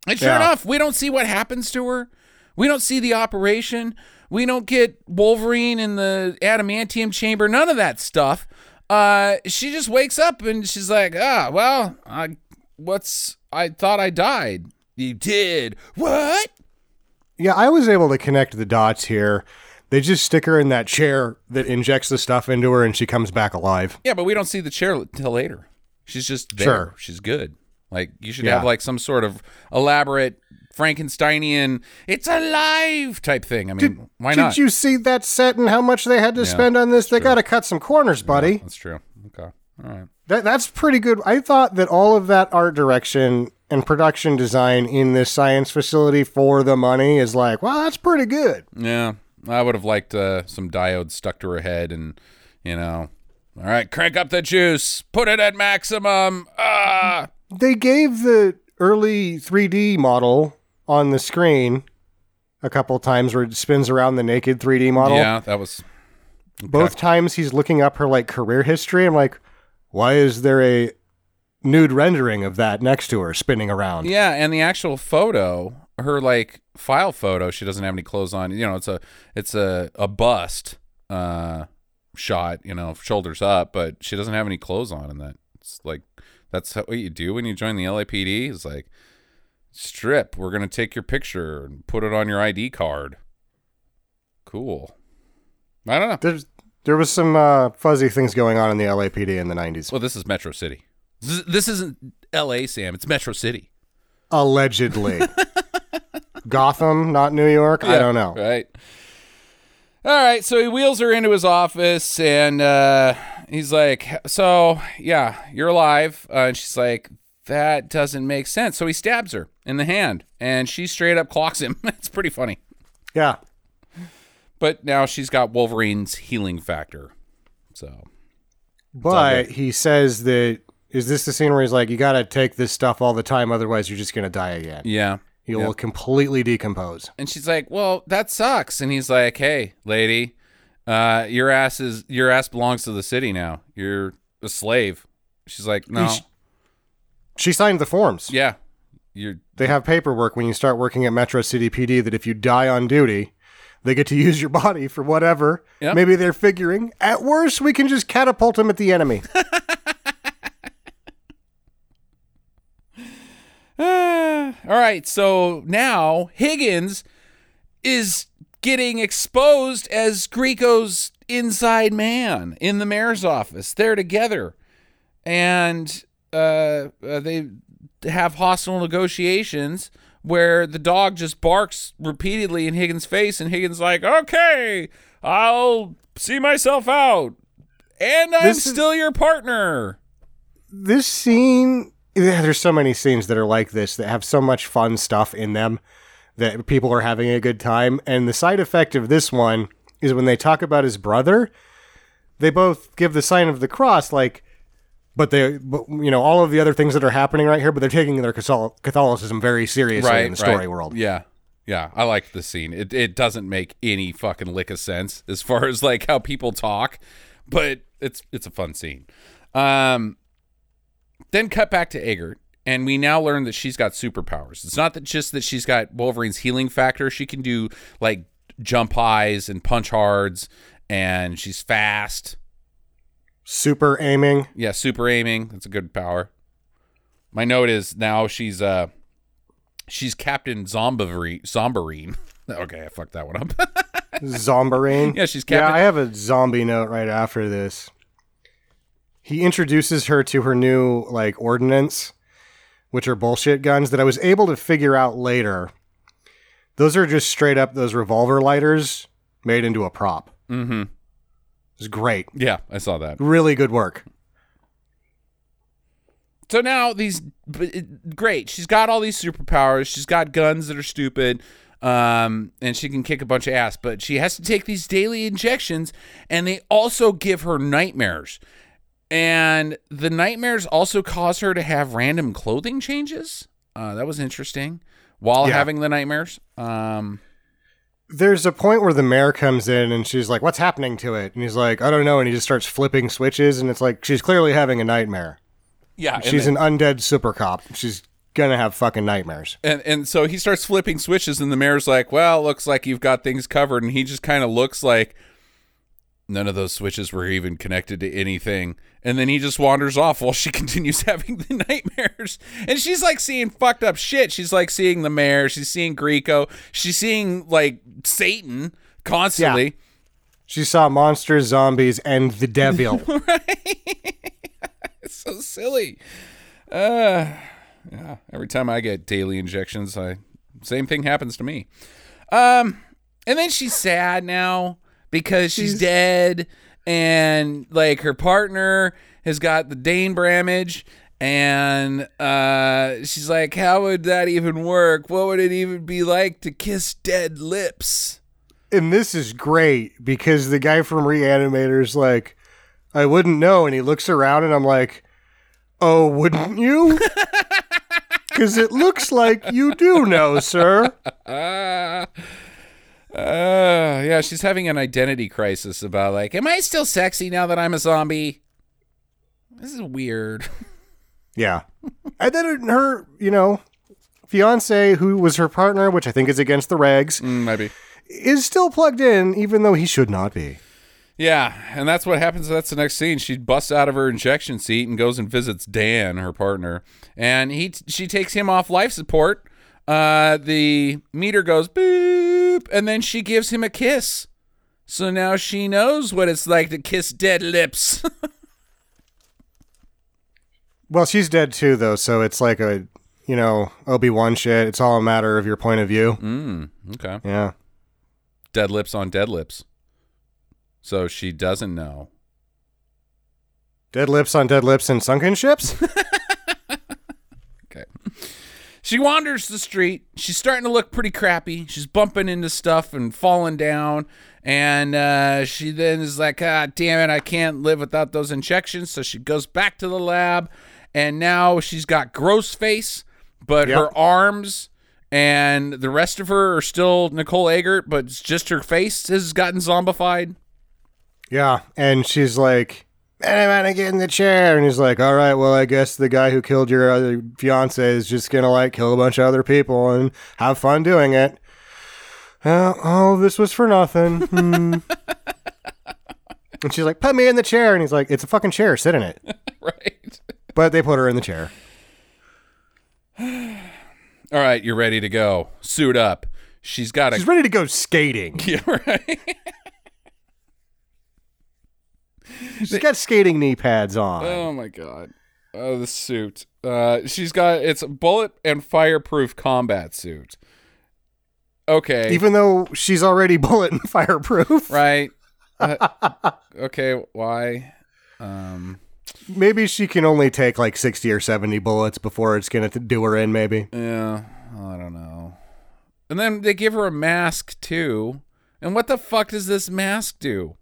And sure yeah. enough, we don't see what happens to her. We don't see the operation. We don't get Wolverine in the adamantium chamber. None of that stuff. Uh, she just wakes up and she's like, ah, well, I, what's, I thought I died. You did. What? Yeah, I was able to connect the dots here. They just stick her in that chair that injects the stuff into her, and she comes back alive. Yeah, but we don't see the chair until later. She's just there. Sure. She's good. Like, you should yeah. have, like, some sort of elaborate Frankensteinian, it's alive type thing. I mean, did, why not? Did you see that set and how much they had to yeah, spend on this? They got to cut some corners, buddy. Yeah, that's true. Okay. All right. That, that's pretty good. I thought that all of that art direction and production design in this science facility for the money is like, well, that's pretty good. Yeah. I would have liked uh, some diodes stuck to her head and, you know, all right, crank up the juice. Put it at maximum. Ah! They gave the early three D model on the screen a couple times where it spins around the naked three D model. Yeah, that was... Okay. Both times he's looking up her, like, career history. I'm like, why is there a nude rendering of that next to her spinning around? Yeah, and the actual photo... her like file photo, she doesn't have any clothes on, you know, it's a it's a a bust uh shot, you know, shoulders up, but she doesn't have any clothes on in that. It's like, that's how, what you do when you join the L A P D. It's like, strip, we're gonna take your picture and put it on your I D card. Cool. I don't know, there's There was some uh, fuzzy things going on in the L A P D in the nineties. Well, this is Metro City. This isn't L A, Sam. It's Metro City. Allegedly. Gotham, not New York. Yeah, I don't know. Right. All right. So he wheels her into his office, and uh, he's like, so, yeah, you're alive. Uh, and she's like, that doesn't make sense. So he stabs her in the hand, and she straight up clocks him. It's pretty funny. Yeah. But now she's got Wolverine's healing factor. So, but he says that, is this the scene where he's like, you got to take this stuff all the time, otherwise you're just going to die again. Yeah. You will yeah. completely decompose. And she's like, well, that sucks. And he's like, hey, lady, uh, your ass is your ass belongs to the city now. You're a slave. She's like, no. She, she signed the forms. Yeah. You're. They have paperwork when you start working at Metro City P D that if you die on duty... They get to use your body for whatever. Yep. Maybe they're figuring, at worst, we can just catapult him at the enemy. uh, all right, so now Higgins is getting exposed as Grieco's inside man in the mayor's office. They're together, and uh, uh, they have hostile negotiations where the dog just barks repeatedly in Higgins' face, and Higgins' like, okay, I'll see myself out, and I'm this still is, your partner. This scene, there's so many scenes that are like this that have so much fun stuff in them that people are having a good time, and the side effect of this one is when they talk about his brother, they both give the sign of the cross, like, But they, but, you know, all of the other things that are happening right here, but they're taking their Catholicism very seriously right, in the story right. world. Yeah, yeah. I like the scene. It it doesn't make any fucking lick of sense as far as like how people talk, but it's it's a fun scene. Um, then cut back to Eggert, and we now learn that she's got superpowers. It's not that just that she's got Wolverine's healing factor. She can do like jump highs and punch hards, and she's fast. Super aiming. Yeah, super aiming. That's a good power. My note is now she's uh she's Captain Zombarine. Zombarine. Okay, I fucked that one up. Zombarine? Yeah, she's Captain. Yeah, I have a zombie note right after this. He introduces her to her new like ordnance, which are bullshit guns that I was able to figure out later. Those are just straight up those revolver lighters made into a prop. Mm-hmm. It was great. Yeah, I saw that. Really good work. So now these great. She's got all these superpowers. She's got guns that are stupid, um, and she can kick a bunch of ass. But she has to take these daily injections, and they also give her nightmares. And the nightmares also cause her to have random clothing changes. Uh, that was interesting. While yeah. having the nightmares. Um There's a point where the mayor comes in and she's like, what's happening to it? And he's like, I don't know. And he just starts flipping switches. And it's like, she's clearly having a nightmare. Yeah. She's an undead super cop. She's going to have fucking nightmares. And and so he starts flipping switches and the mayor's like, well, looks like you've got things covered. And he just kind of looks like none of those switches were even connected to anything. And then he just wanders off while she continues having the nightmares. And she's like seeing fucked up shit. She's like seeing the mayor. She's seeing Grieco. She's seeing like Satan constantly. Yeah. She saw monsters, zombies, and the devil. Right? It's so silly. Uh, yeah. Every time I get daily injections, I same thing happens to me. Um, and then she's sad now because she's, she's dead. And like her partner has got the Dane Bramage, and uh, she's like, how would that even work? What would it even be like to kiss dead lips? And this is great because the guy from Reanimator's like, I wouldn't know. And he looks around and I'm like, oh, wouldn't you? Because it looks like you do know, sir. Uh... Uh, yeah, she's having an identity crisis about like, am I still sexy now that I'm a zombie? This is weird. Yeah. And then her, you know, fiance, who was her partner, which I think is against the regs, mm, maybe, is still plugged in, even though he should not be. Yeah, and that's what happens. That's the next scene. She busts out of her injection seat and goes and visits Dan, her partner, and he she takes him off life support. Uh, the meter goes boop, and then she gives him a kiss. So now she knows what it's like to kiss dead lips. Well, she's dead too, though, so it's like a, you know, Obi-Wan shit. It's all a matter of your point of view. Mm, okay. Yeah. Dead lips on dead lips. So she doesn't know. Dead lips on dead lips and sunken ships? Okay. She wanders the street. She's starting to look pretty crappy. She's bumping into stuff and falling down. And uh, she then is like, God damn it, I can't live without those injections. So she goes back to the lab. And now she's got gross face, but yep. her arms and the rest of her are still Nicole Eggert, but it's just her face has gotten zombified. Yeah. And she's like, I want to get in the chair. And he's like, all right, well, I guess the guy who killed your other fiance is just going to like kill a bunch of other people and have fun doing it. Uh, oh, this was for nothing. Hmm. And she's like, put me in the chair. And he's like, it's a fucking chair. Sit in it. Right. But they put her in the chair. All right, you're ready to go. Suit up. She's got a. She's ready to go skating. Yeah, right. She's got skating knee pads on. Oh, my God. Oh, the suit. Uh, she's got, it's a bullet and fireproof combat suit. Okay. Even though she's already bullet and fireproof. Right. Uh, okay, why? Um, maybe she can only take like sixty or seventy bullets before it's going to do her in, maybe. Yeah, I don't know. And then they give her a mask, too. And what the fuck does this mask do?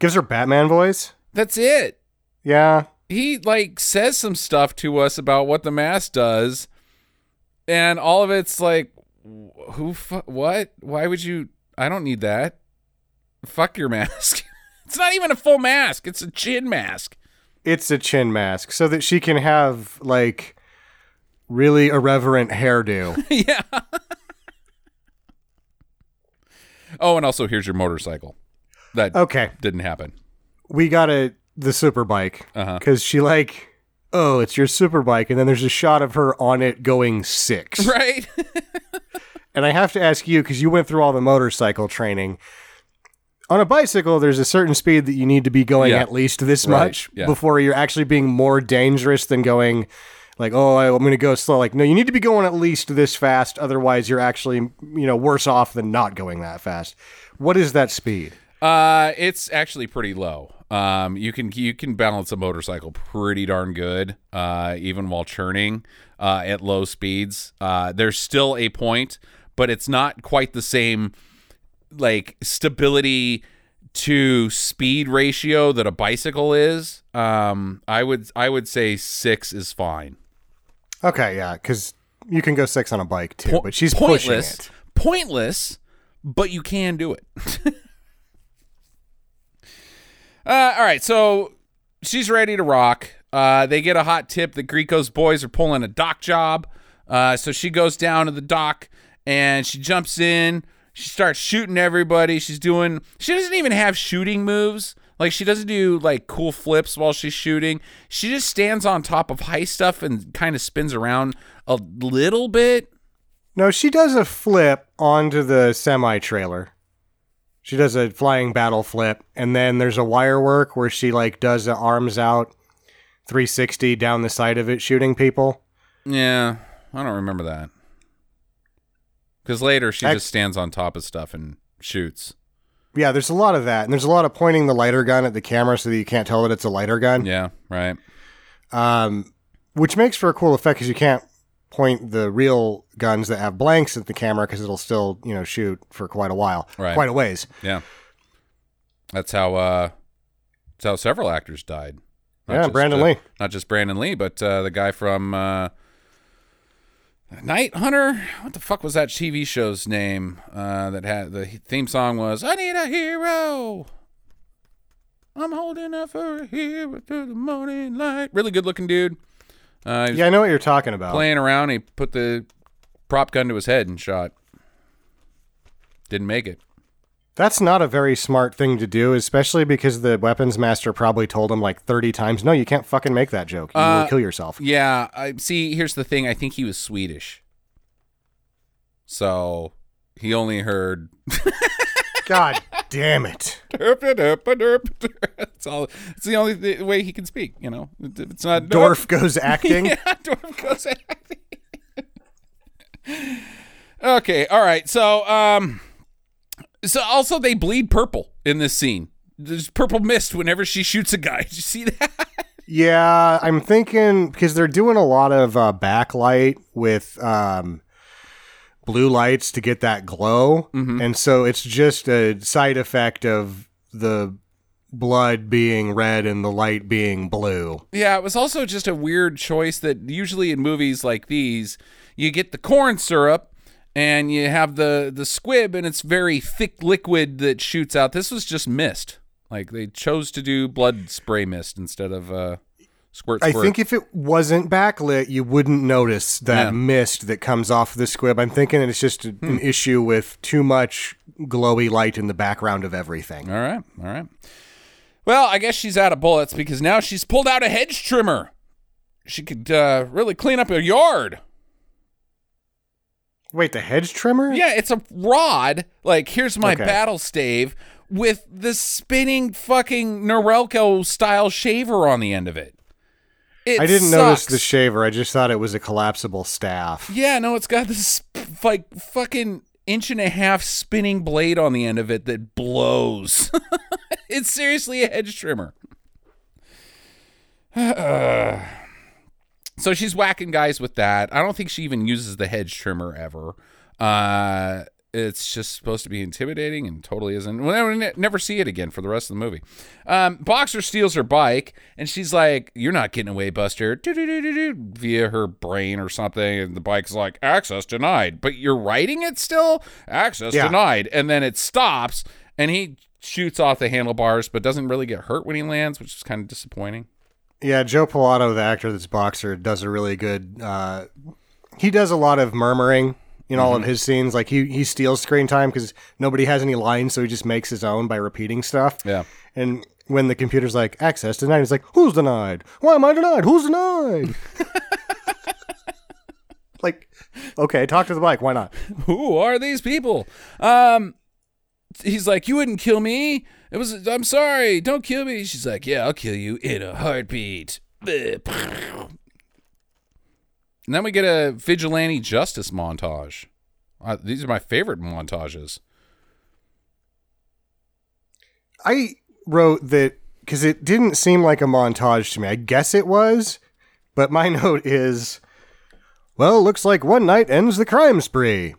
Gives her Batman voice. That's it. Yeah. He like says some stuff to us about what the mask does, and all of it's like, who, fu- what, why would you? I don't need that. Fuck your mask. It's not even a full mask. It's a chin mask. It's a chin mask so that she can have like really irreverent hairdo. Yeah. Oh, and also here's your motorcycle. That okay. didn't happen. We got a, the superbike because uh-huh. she like, oh, it's your superbike. And then there's a shot of her on it going six. Right. And I have to ask you, because you went through all the motorcycle training. On a bicycle, there's a certain speed that you need to be going yeah. at least this right. much yeah. before you're actually being more dangerous than going like, oh, I'm going to go slow. Like, no, you need to be going at least this fast. Otherwise, you're actually, you know, worse off than not going that fast. What is that speed? Uh, it's actually pretty low. Um, you can you can balance a motorcycle pretty darn good, uh, even while churning uh, at low speeds. Uh, there's still a point, but it's not quite the same like stability to speed ratio that a bicycle is. Um, I would I would say six is fine. Okay, yeah, because you can go six on a bike too, po- but she's pointless, pushing it. Pointless, but you can do it. Uh, all right, so she's ready to rock. Uh, they get a hot tip that Grieco's boys are pulling a dock job. Uh, so she goes down to the dock, and she jumps in. She starts shooting everybody. She's doing... She doesn't even have shooting moves. Like, she doesn't do, like, cool flips while she's shooting. She just stands on top of high stuff and kind of spins around a little bit. No, she does a flip onto the semi-trailer. She does a flying battle flip, and then there's a wire work where she like does the arms out three sixty down the side of it, shooting people. Yeah, I don't remember that. Because later she I, just stands on top of stuff and shoots. Yeah, there's a lot of that, and there's a lot of pointing the lighter gun at the camera so that you can't tell that it's a lighter gun. Yeah, right. Um, which makes for a cool effect because you can't point the real guns that have blanks at the camera because it'll still, you know, shoot for quite a while, right. quite a ways. Yeah, that's how uh, that's how several actors died. Not yeah, just, Brandon uh, Lee, not just Brandon Lee, but uh, the guy from uh, Night Hunter. What the fuck was that T V show's name? Uh, that had the theme song was "I Need a Hero." I'm holding out for a hero through the morning light. Really good looking dude. Uh, yeah, I know what you're talking about. Playing around, he put the prop gun to his head and shot. Didn't make it. That's not a very smart thing to do, especially because the weapons master probably told him like thirty times, no, you can't fucking make that joke. You uh, will kill yourself. Yeah, I, see, here's the thing. I think he was Swedish. So he only heard... God Damn it. Derp, derp, derp, derp. That's all. It's the only th- way he can speak, you know. It's not Dorf goes acting. Yeah, Dorf goes acting. Okay, all right. So um so also they bleed purple in this scene. There's purple mist whenever she shoots a guy. Did you see that? Yeah, I'm thinking because they're doing a lot of uh, backlight with um, blue lights to get that glow. Mm-hmm. And so it's just a side effect of the blood being red and the light being blue. Yeah, it was also just a weird choice that usually in movies like these, you get the corn syrup and you have the, the squib and it's very thick liquid that shoots out. This was just mist. Like, they chose to do blood spray mist instead of uh, squirt, squirt. I think if it wasn't backlit, you wouldn't notice that yeah. mist that comes off the squib. I'm thinking it's just a, hmm. an issue with too much glowy light in the background of everything. All right, all right. Well, I guess she's out of bullets because now she's pulled out a hedge trimmer. She could uh, really clean up her yard. Wait, the hedge trimmer? Yeah, it's a rod. Like, here's my okay. battle stave. With the spinning fucking Norelco style shaver on the end of it. It I didn't sucks. notice the shaver. I just thought it was a collapsible staff. Yeah, no, it's got this like fucking inch and a half spinning blade on the end of it that blows. It's seriously a hedge trimmer. Uh, so she's whacking guys with that. I don't think she even uses the hedge trimmer ever. Uh, It's just supposed to be intimidating and totally isn't. We'll never, never see it again for the rest of the movie. Um, Boxer steals her bike, and she's like, "You're not getting away, Buster," via her brain or something. And the bike's like, "Access denied." But you're riding it still? Access yeah. denied. And then it stops, and he shoots off the handlebars, but doesn't really get hurt when he lands, which is kind of disappointing. Yeah, Joe Pilato, the actor that's Boxer, does a really good... Uh, he does a lot of murmuring. In all mm-hmm. of his scenes, like he, he steals screen time because nobody has any lines, so he just makes his own by repeating stuff. Yeah. And when the computer's like, access denied, he's like, who's denied? Why am I denied? Who's denied? Like, okay, talk to the bike. Why not? Who are these people? Um, he's like, you wouldn't kill me. It was, I'm sorry. Don't kill me. She's like, yeah, I'll kill you in a heartbeat. And then we get a vigilante justice montage. Uh, these are my favorite montages. I wrote that because it didn't seem like a montage to me. I guess it was, but my note is, well, looks like one night ends the crime spree.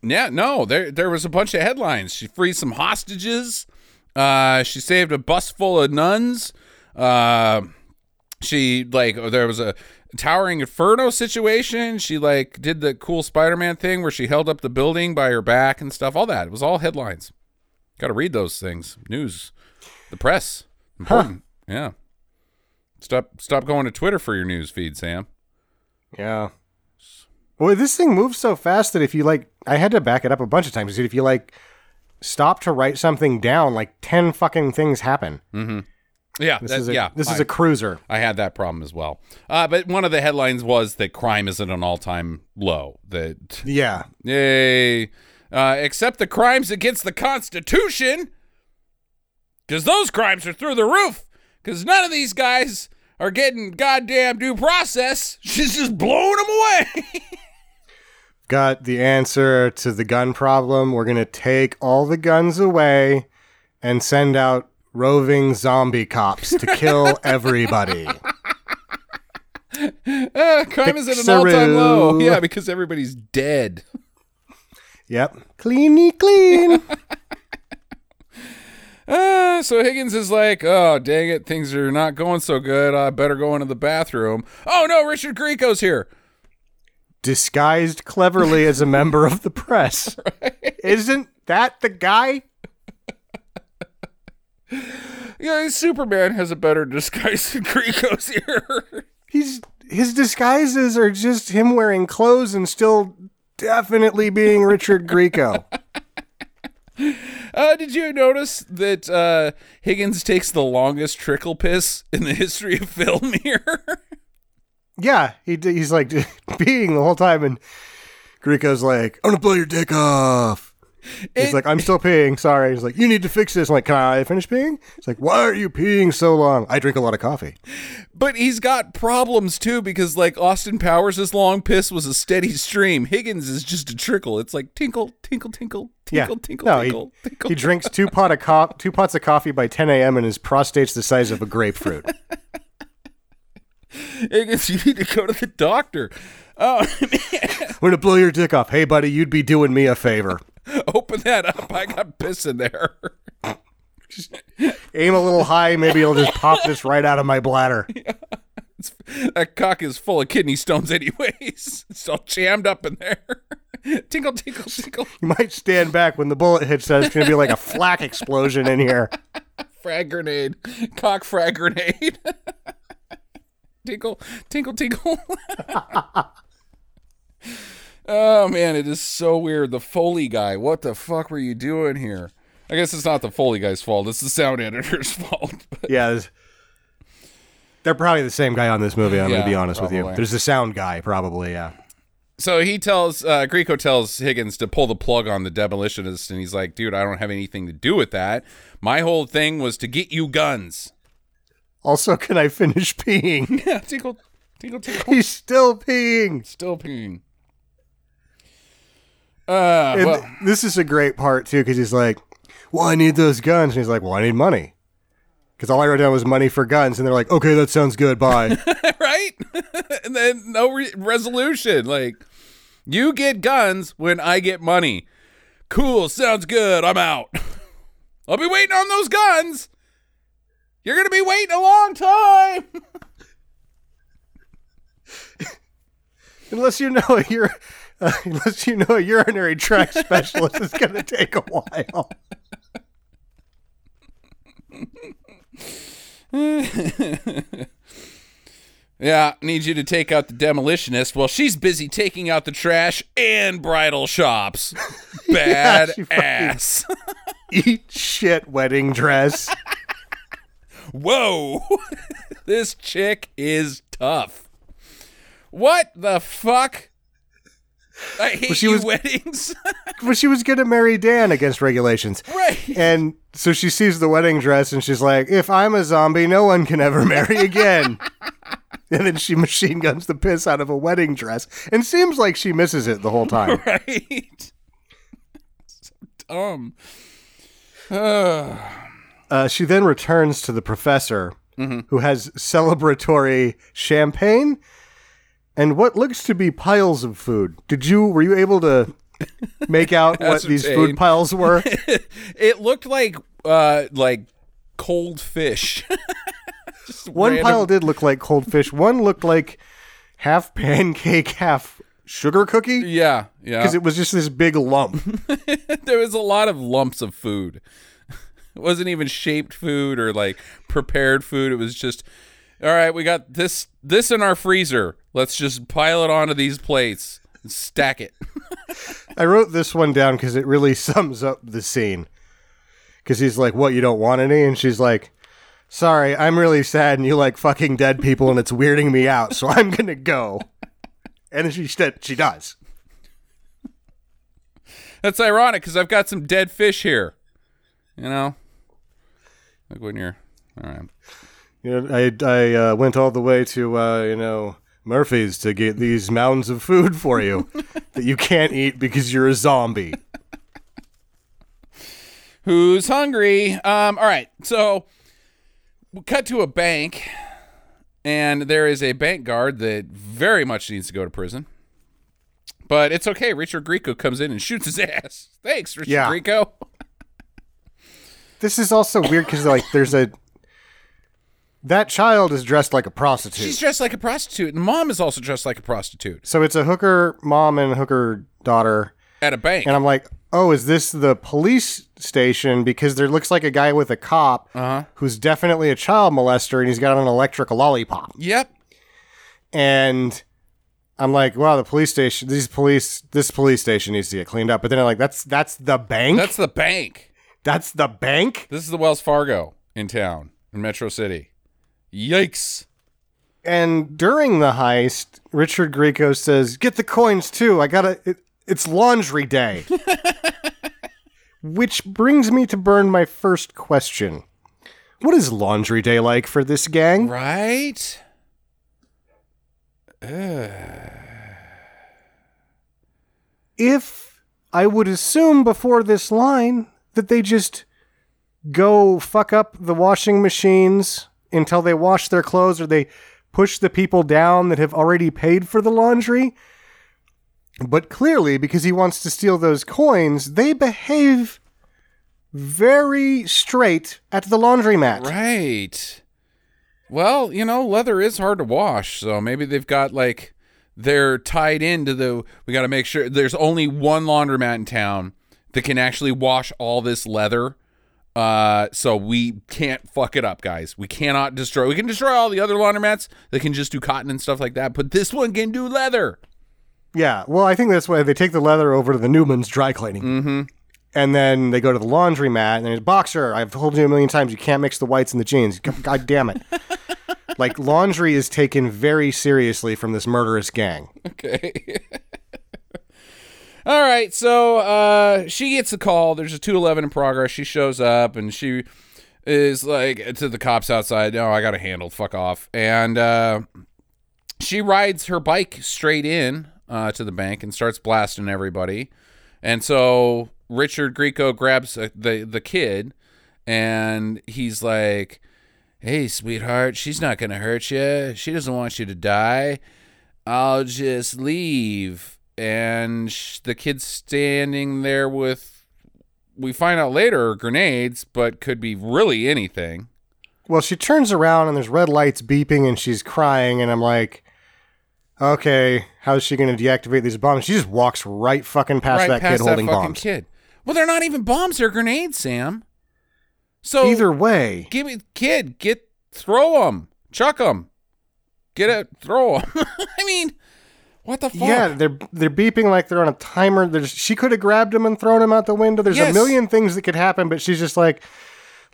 Yeah, no, there there was a bunch of headlines. She freed some hostages. Uh, she saved a bus full of nuns. Uh, she, like, there was a... towering inferno situation. She like did the cool Spider-Man thing where she held up the building by her back and stuff. All that, it was all headlines. Got to read those things. News, the press, important. Huh. Yeah. Stop, stop going to Twitter for your news feed, Sam. Yeah. Well, this thing moves so fast that if you like, I had to back it up a bunch of times. If you like, stop to write something down, like ten fucking things happen. Mm-hmm. Yeah, this that, is a, yeah. This is I, a cruiser. I had that problem as well. Uh, but one of the headlines was that crime is at an all-time low. That yeah, yay, uh, except the crimes against the Constitution, because those crimes are through the roof. Because none of these guys are getting goddamn due process. She's just blowing them away. Got the answer to the gun problem. We're gonna take all the guns away and send out roving zombie cops to kill everybody. uh, crime is at an all-time low. Yeah, because everybody's dead. Yep. Cleany clean. uh, so Higgins is like, oh, dang it. Things are not going so good. I better go into the bathroom. Oh, no, Richard Grieco's here. Disguised cleverly as a member of the press. Right? Isn't that the guy? Yeah, Superman has a better disguise than Grieco's here. He's his disguises are just him wearing clothes and still definitely being Richard Grieco. Uh, did you notice that uh, Higgins takes the longest trickle piss in the history of film here? Yeah, he he's like peeing the whole time, and Grieco's like, "I'm gonna blow your dick off." He's it, like, I'm still peeing. Sorry. He's like, you need to fix this. I'm like, can I finish peeing? He's like, why are you peeing so long? I drink a lot of coffee. But he's got problems, too, because, like, Austin Powers' long piss was a steady stream. Higgins is just a trickle. It's like, tinkle, tinkle, tinkle, tinkle, yeah. tinkle, no, tinkle, he, tinkle. He drinks two, pot of co- two pots of coffee by ten a.m. and his prostate's the size of a grapefruit. Higgins, you need to go to the doctor. Oh, man. We're going to blow your dick off. Hey, buddy, you'd be doing me a favor. Open that up. I got piss in there. Just aim a little high. Maybe it'll just pop this right out of my bladder. Yeah. That cock is full of kidney stones anyways. It's all jammed up in there. Tinkle, tinkle, tinkle. You might stand back when the bullet hits us. It's going to be like a flak explosion in here. Frag grenade. Cock frag grenade. Tinkle, tinkle, tinkle. Oh, man, it is so weird. The Foley guy. What the fuck were you doing here? I guess it's not the Foley guy's fault. It's the sound editor's fault. But... yeah. They're probably the same guy on this movie, I'm yeah, going to be honest probably. with you. There's the sound guy, probably, yeah. So he tells, uh, Grieco tells Higgins to pull the plug on the Demolitionist, and he's like, dude, I don't have anything to do with that. My whole thing was to get you guns. Also, can I finish peeing? Yeah, tinkle, tinkle, tinkle. He's still peeing. Still peeing. Uh, and well, this is a great part, too, because he's like, well, I need those guns. And he's like, well, I need money. Because all I wrote down was money for guns. And they're like, okay, that sounds good. Bye. Right? And then no re- resolution. Like, you get guns when I get money. Cool. Sounds good. I'm out. I'll be waiting on those guns. You're going to be waiting a long time. Unless you know you're... Uh, unless you know a urinary tract specialist is going to take a while. Yeah, need you to take out the Demolitionist. Well, she's busy taking out the trash and bridal shops. Bad yeah, ass. Eat shit, wedding dress. Whoa. This chick is tough. What the fuck? I hate well, she you was, weddings. Well, she was going to marry Dan against regulations. Right. And so she sees the wedding dress and she's like, if I'm a zombie, no one can ever marry again. And then she machine guns the piss out of a wedding dress and seems like she misses it the whole time. Right. So dumb. Uh. Uh, she then returns to the professor mm-hmm. who has celebratory champagne. And what looks to be piles of food. Did you, were you able to make out what these food piles were? It looked like, uh, like cold fish. One random. Pile did look like cold fish. One looked like half pancake, half sugar cookie. Yeah, yeah. Because it was just this big lump. There was a lot of lumps of food. It wasn't even shaped food or like prepared food. It was just... all right, we got this this in our freezer. Let's just pile it onto these plates and stack it. I wrote this one down because it really sums up the scene. Because he's like, what, you don't want any? And she's like, sorry, I'm really sad and you like fucking dead people and it's weirding me out, so I'm going to go. And then she, she does. That's ironic because I've got some dead fish here. You know? Look when you're... all right. You know, I, I uh, went all the way to, uh, you know, Murphy's to get these mounds of food for you that you can't eat because you're a zombie. Who's hungry? Um, all right. So we cut to a bank, and there is a bank guard that very much needs to go to prison. But it's okay. Richard Grieco comes in and shoots his ass. Thanks, Richard yeah. Grieco. This is also weird because, like, there's a... that child is dressed like a prostitute. She's dressed like a prostitute, and mom is also dressed like a prostitute. So it's a hooker mom and hooker daughter. At a bank. And I'm like, oh, is this the police station? Because there looks like a guy with a cop uh-huh. who's definitely a child molester, and he's got an electric lollipop. Yep. And I'm like, wow, the police station, these police, this police station needs to get cleaned up. But then I'm like, that's that's the bank? That's the bank. That's the bank? This is the Wells Fargo in town, in Metro City. Yikes. And during the heist, Richard Grieco says, get the coins too. I gotta, it, it's laundry day. Which brings me to burn my first question. What is laundry day like for this gang? Right? Uh... If I would assume before this line that they just go fuck up the washing machines until they wash their clothes or they push the people down that have already paid for the laundry. But clearly, because he wants to steal those coins, they behave very straight at the laundromat. Right. Well, you know, leather is hard to wash, so maybe they've got, like, they're tied into the, we got to make sure, there's only one laundromat in town that can actually wash all this leather. Uh, so we can't fuck it up, guys. We cannot destroy. We can destroy all the other laundromats that can just do cotton and stuff like that, but this one can do leather. Yeah, well, I think that's why they take the leather over to the Newman's dry cleaning. Mm-hmm. And then they go to the laundromat, and there's, Boxer, I've told you a million times, you can't mix the whites and the jeans. God damn it. Like, laundry is taken very seriously from this murderous gang. Okay. All right, so uh, she gets the call. There's a two eleven in progress. She shows up, and she is like, to the cops outside, no, oh, I got it handled. Fuck off. And uh, she rides her bike straight in uh, to the bank and starts blasting everybody. And so Richard Grieco grabs uh, the, the kid, and he's like, hey, sweetheart, she's not going to hurt you. She doesn't want you to die. I'll just leave. And sh- the kid's standing there with, we find out later, grenades, but could be really anything. Well, she turns around and there's red lights beeping and she's crying. And I'm like, okay, how's she going to deactivate these bombs? She just walks right fucking past right that past kid that holding fucking bombs. Kid. Well, they're not even bombs. They're grenades, Sam. So either way, give me kid, get, throw them, chuck them, get it, throw them. I mean, what the fuck? Yeah, they're they're beeping like they're on a timer. There's, she could have grabbed him and thrown him out the window. There's yes. a million things that could happen, but she's just like,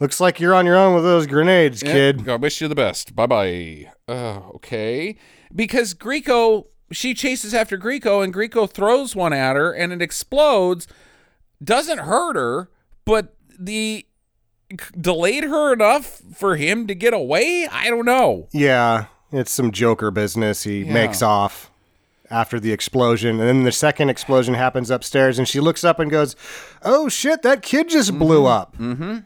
looks like you're on your own with those grenades, yeah. kid. I wish you the best. Bye-bye. Uh, okay. Because Grieco, she chases after Grieco, and Grieco throws one at her, and it explodes. Doesn't hurt her, but the delayed her enough for him to get away? I don't know. Yeah, it's some Joker business. He yeah. makes off after the explosion, and then the second explosion happens upstairs, and she looks up and goes, oh shit, that kid just mm-hmm. blew up. Mm-hmm.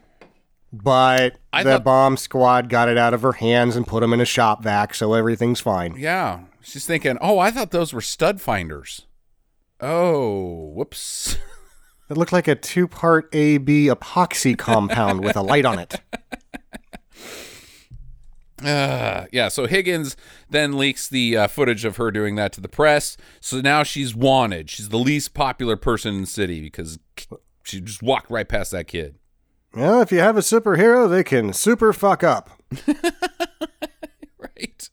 But I the thought- bomb squad got it out of her hands and put them in a shop vac, so everything's fine. Yeah, she's thinking, oh, I thought those were stud finders. Oh, whoops. It looked like a two-part A B epoxy compound with a light on it. Uh, yeah, so Higgins then leaks the uh, footage of her doing that to the press. So now she's wanted. She's the least popular person in the city because she just walked right past that kid. Well, if you have a superhero, they can super fuck up. Right.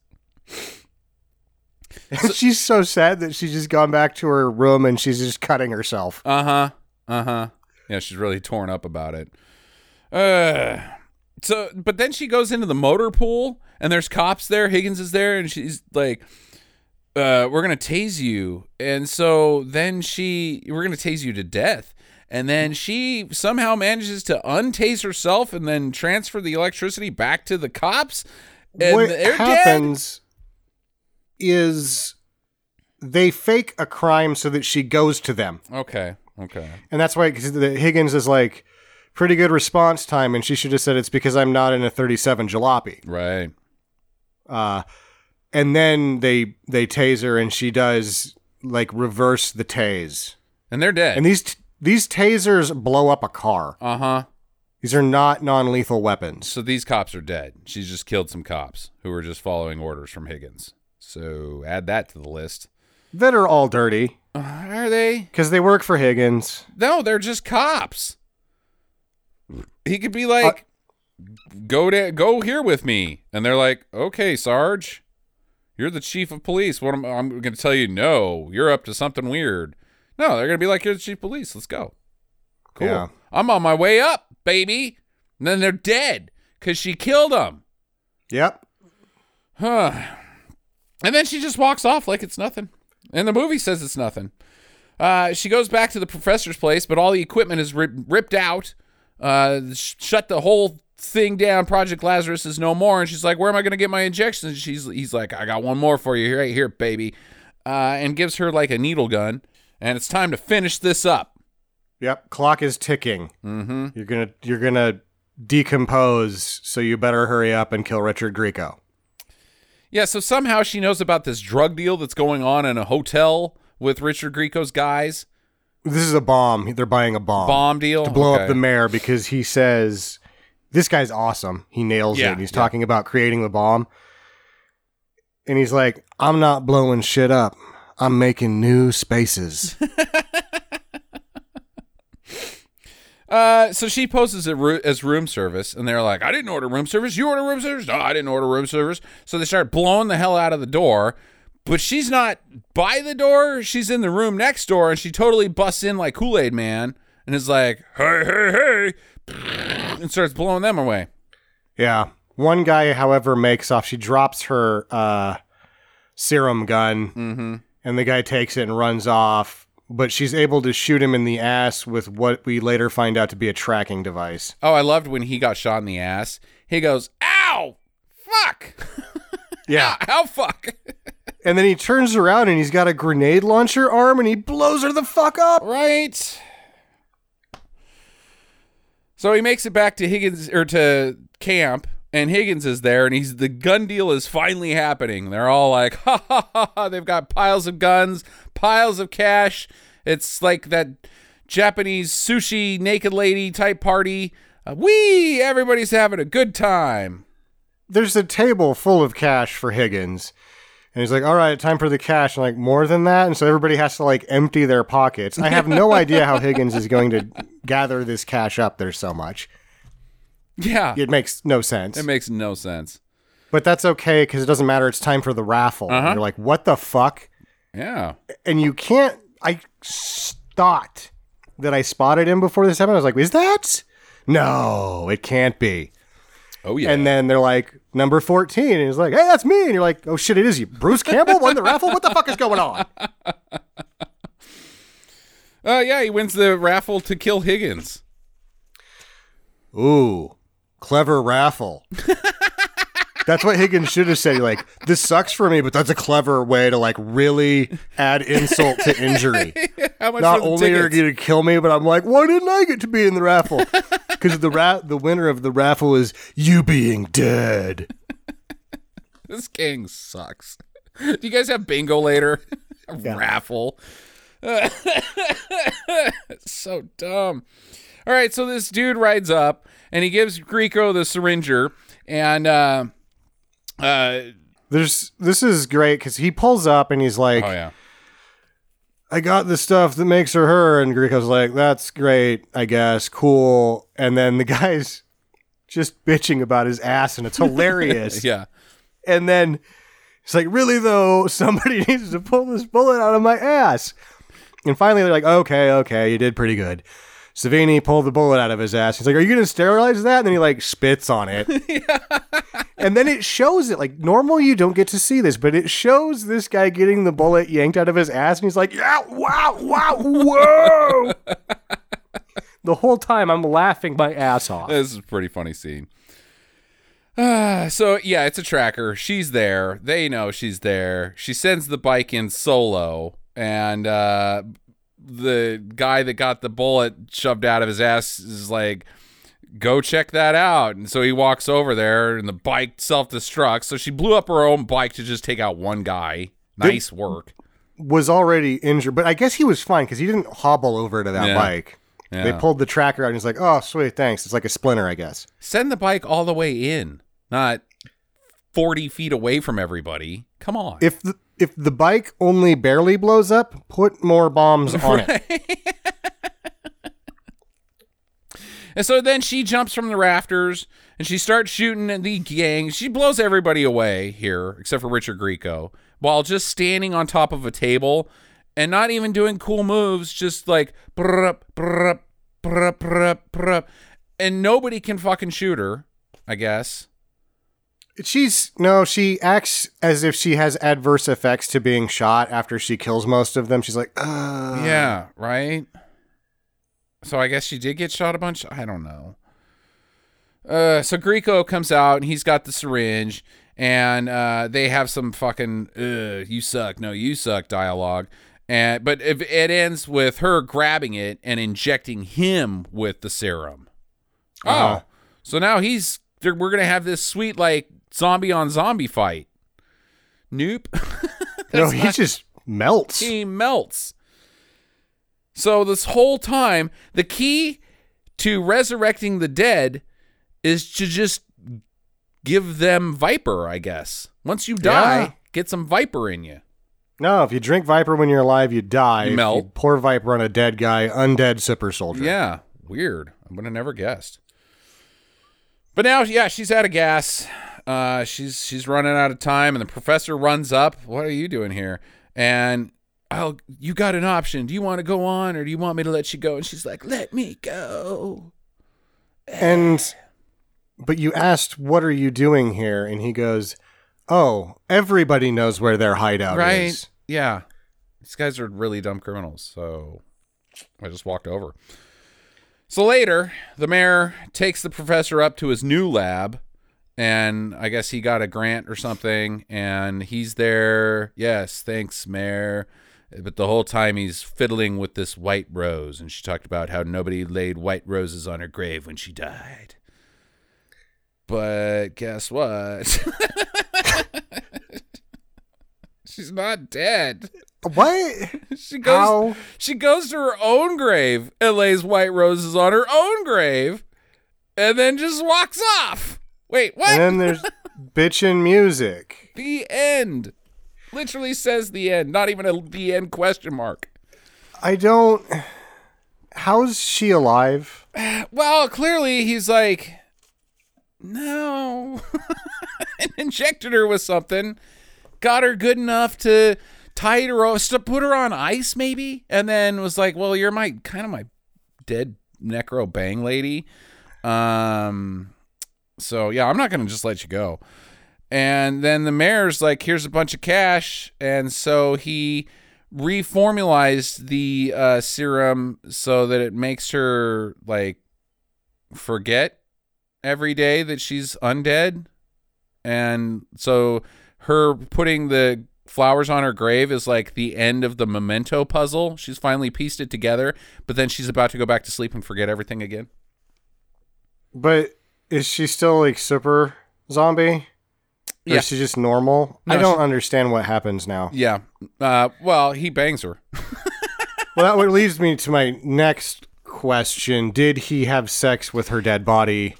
And so, she's so sad that she's just gone back to her room and she's just cutting herself. Uh-huh. Uh-huh. Yeah, she's really torn up about it. Uh So, but then she goes into the motor pool, and there's cops there. Higgins is there, and she's like, uh, we're going to tase you. And so then she, we're going to tase you to death. And then she somehow manages to untase herself and then transfer the electricity back to the cops. And what happens dead. is they fake a crime so that she goes to them. Okay, okay. And that's why, because Higgins is like, pretty good response time, and she should have said it's because I'm not in a thirty-seven jalopy. Right. Uh, and then they they tase her, and she does, like, reverse the tase. And they're dead. And these t- these tasers blow up a car. Uh-huh. These are not non-lethal weapons. So these cops are dead. She's just killed some cops who were just following orders from Higgins. So add that to the list. That are all dirty. Uh, are they? Because they work for Higgins. No, they're just cops. He could be like, uh, go to, go here with me. And they're like, okay, Sarge, you're the chief of police. What am, I'm going to tell you, no, you're up to something weird. No, they're going to be like, you're the chief of police. Let's go. Cool. Yeah. I'm on my way up, baby. And then they're dead because she killed them. Yep. Huh. And then she just walks off like it's nothing. And the movie says it's nothing. Uh, she goes back to the professor's place, but all the equipment is rip- ripped out. Uh, sh- shut the whole thing down. Project Lazarus is no more. And she's like, where am I going to get my injections? And she's, he's like, I got one more for you right here, baby. Uh, and gives her like a needle gun. And it's time to finish this up. Yep. Clock is ticking. Mm-hmm. You're going to, you're going to decompose. So you better hurry up and kill Richard Grieco. Yeah. So somehow she knows about this drug deal that's going on in a hotel with Richard Grieco's guys. This is a bomb. They're buying a bomb. Bomb deal? To blow okay. up the mayor, because he says, this guy's awesome. He nails yeah, it. He's yeah. talking about creating the bomb. And he's like, I'm not blowing shit up. I'm making new spaces. uh, so she poses as room service, and they're like, I didn't order room service. You order room service? No, I didn't order room service. So they start blowing the hell out of the door. But she's not by the door. She's in the room next door, and she totally busts in like Kool-Aid Man and is like, hey, hey, hey, and starts blowing them away. Yeah. One guy, however, makes off. She drops her uh, serum gun, mm-hmm. and the guy takes it and runs off, but she's able to shoot him in the ass with what we later find out to be a tracking device. Oh, I loved when he got shot in the ass. He goes, ow, fuck. Yeah. Ow, ow fuck. And then he turns around and he's got a grenade launcher arm and he blows her the fuck up. Right. So he makes it back to Higgins or to camp, and Higgins is there, and he's the gun deal is finally happening. They're all like, ha ha ha ha. They've got piles of guns, piles of cash. It's like that Japanese sushi naked lady type party. Uh, wee! Everybody's having a good time. There's a table full of cash for Higgins. And he's like, all right, time for the cash. And like, more than that? And so everybody has to, like, empty their pockets. I have no idea how Higgins is going to gather this cash up. There's so much. Yeah. It makes no sense. It makes no sense. But that's okay, because it doesn't matter. It's time for the raffle. Uh-huh. You're like, what the fuck? Yeah. And you can't... I thought that I spotted him before this happened. I was like, is that? No, it can't be. Oh, yeah. And then they're like, number fourteen. And he's like, hey, that's me. And you're like, oh, shit, it is you. Bruce Campbell won the raffle? What the fuck is going on? Oh, uh, yeah, he wins the raffle to kill Higgins. Ooh, clever raffle. That's what Higgins should have said. You're like, this sucks for me, but that's a clever way to, like, really add insult to injury. How much Not only tickets? Are you going to kill me, but I'm like, why didn't I get to be in the raffle? Because the ra- the winner of the raffle is you being dead. This gang sucks. Do you guys have bingo later? Yeah. Raffle. Uh, so dumb. All right, so this dude rides up, and he gives Grieco the syringer, and... Uh, Uh, there's this is great because he pulls up and he's like, oh, yeah. I got the stuff that makes her her. And Grieco's like, that's great, I guess. Cool. And then the guy's just bitching about his ass, and it's hilarious. Yeah. And then it's like, really, though, somebody needs to pull this bullet out of my ass. And finally, they're like, okay, okay, you did pretty good. Savini pulled the bullet out of his ass. He's like, are you going to sterilize that? And then he, like, spits on it. Yeah. And then it shows it. Like, normally you don't get to see this, but it shows this guy getting the bullet yanked out of his ass. And he's like, yeah, wow, wow, whoa. The whole time I'm laughing my ass off. This is a pretty funny scene. Uh, so, yeah, it's a tracker. She's there. They know she's there. She sends the bike in solo. And, uh... the guy that got the bullet shoved out of his ass is like, go check that out. And so he walks over there, and the bike self-destructs. So she blew up her own bike to just take out one guy. Nice it work. Was already injured, but I guess he was fine because he didn't hobble over to that yeah. bike. Yeah. They pulled the tracker out, and he's like, oh, sweet, thanks. It's like a splinter, I guess. Send the bike all the way in, not forty feet away from everybody. Come on. If the If the bike only barely blows up, put more bombs on right. it. And so then she jumps from the rafters, and she starts shooting at the gang. She blows everybody away here, except for Richard Grieco, while just standing on top of a table and not even doing cool moves, just like, bruh, bruh, bruh, bruh, bruh. And nobody can fucking shoot her, I guess. She's no, she acts as if she has adverse effects to being shot after she kills most of them. She's like, ugh. Yeah, right. So I guess she did get shot a bunch. I don't know. Uh, so Grieco comes out and he's got the syringe and uh, they have some fucking ugh, you suck. No, you suck dialogue. And but if it ends with her grabbing it and injecting him with the serum. Uh-huh. Oh, so now he's we're going to have this sweet, like, zombie on zombie fight. Nope. No, he not, just melts. He melts. So this whole time, the key to resurrecting the dead is to just give them Viper, I guess. Once you die, yeah. Get some Viper in you. No, if you drink Viper when you're alive, you die. You melt. If you pour Viper on a dead guy, undead super soldier. Yeah, weird. I would have never guessed. But now, yeah, she's out of gas. Uh, she's she's running out of time, and the professor runs up. What are you doing here? And I'll you got an option. Do you want to go on, or do you want me to let you go? And she's like, "Let me go." And but you asked, "What are you doing here?" And he goes, "Oh, everybody knows where their hideout right? is." Yeah, these guys are really dumb criminals. So I just walked over. So later, the mayor takes the professor up to his new lab, and I guess he got a grant or something, and he's there. Yes, thanks, mayor. But the whole time he's fiddling with this white rose, and she talked about how nobody laid white roses on her grave when she died. But guess what? She's not dead. What? She goes How? She goes to her own grave and lays white roses on her own grave and then just walks off. Wait, what? And then there's bitchin' music. The end. Literally says the end. Not even a the end question mark. I don't... How's she alive? Well, clearly he's like, no. And injected her with something. Got her good enough to... tied her off, to put her on ice maybe, and then was like, well, you're my kind of my dead necro bang lady. Um, so yeah, I'm not going to just let you go. And then the mayor's like, here's a bunch of cash. And so he reformulized the uh, serum so that it makes her like forget every day that she's undead. And so her putting the flowers on her grave is like the end of the memento puzzle. She's finally pieced it together, but then she's about to go back to sleep and forget everything again. But is she still like super zombie? Or yeah. Is she just normal? No, I don't she... understand what happens now. Yeah. Uh, well, he bangs her. Well, that leads me to my next question. Did he have sex with her dead body?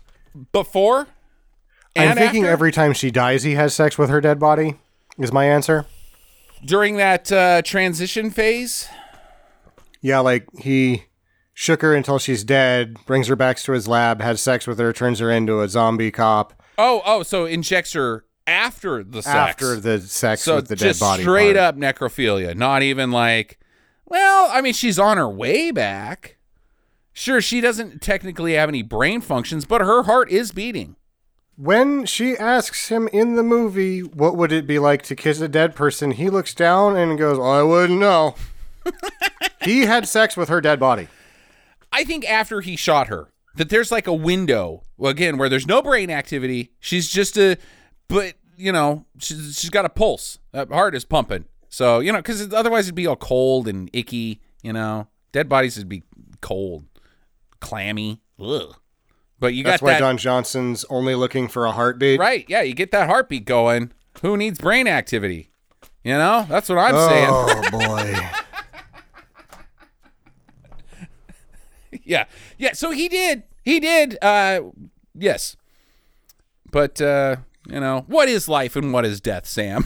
Before? And I'm thinking after? Every time she dies, he has sex with her dead body is my answer. During that uh, transition phase? Yeah, like he shook her until she's dead, brings her back to his lab, has sex with her, turns her into a zombie cop. Oh, oh, so injects her after the sex. After the sex so with the dead body. So just straight part. Up necrophilia. Not even like, well, I mean, she's on her way back. Sure, she doesn't technically have any brain functions, but her heart is beating. When she asks him in the movie, what would it be like to kiss a dead person? He looks down and goes, I wouldn't know. He had sex with her dead body. I think after he shot her, that there's like a window, well, again, where there's no brain activity. She's just a, but, you know, she's, she's got a pulse. Her heart is pumping. So, you know, because otherwise it'd be all cold and icky, you know. Dead bodies would be cold, clammy, ugh. But you That's got why that, Don Johnson's only looking for a heartbeat. Right, yeah, you get that heartbeat going. Who needs brain activity? You know? That's what I'm oh, saying. Oh, boy. Yeah. Yeah, so he did. He did. Uh, yes. But, uh, you know, what is life and what is death, Sam?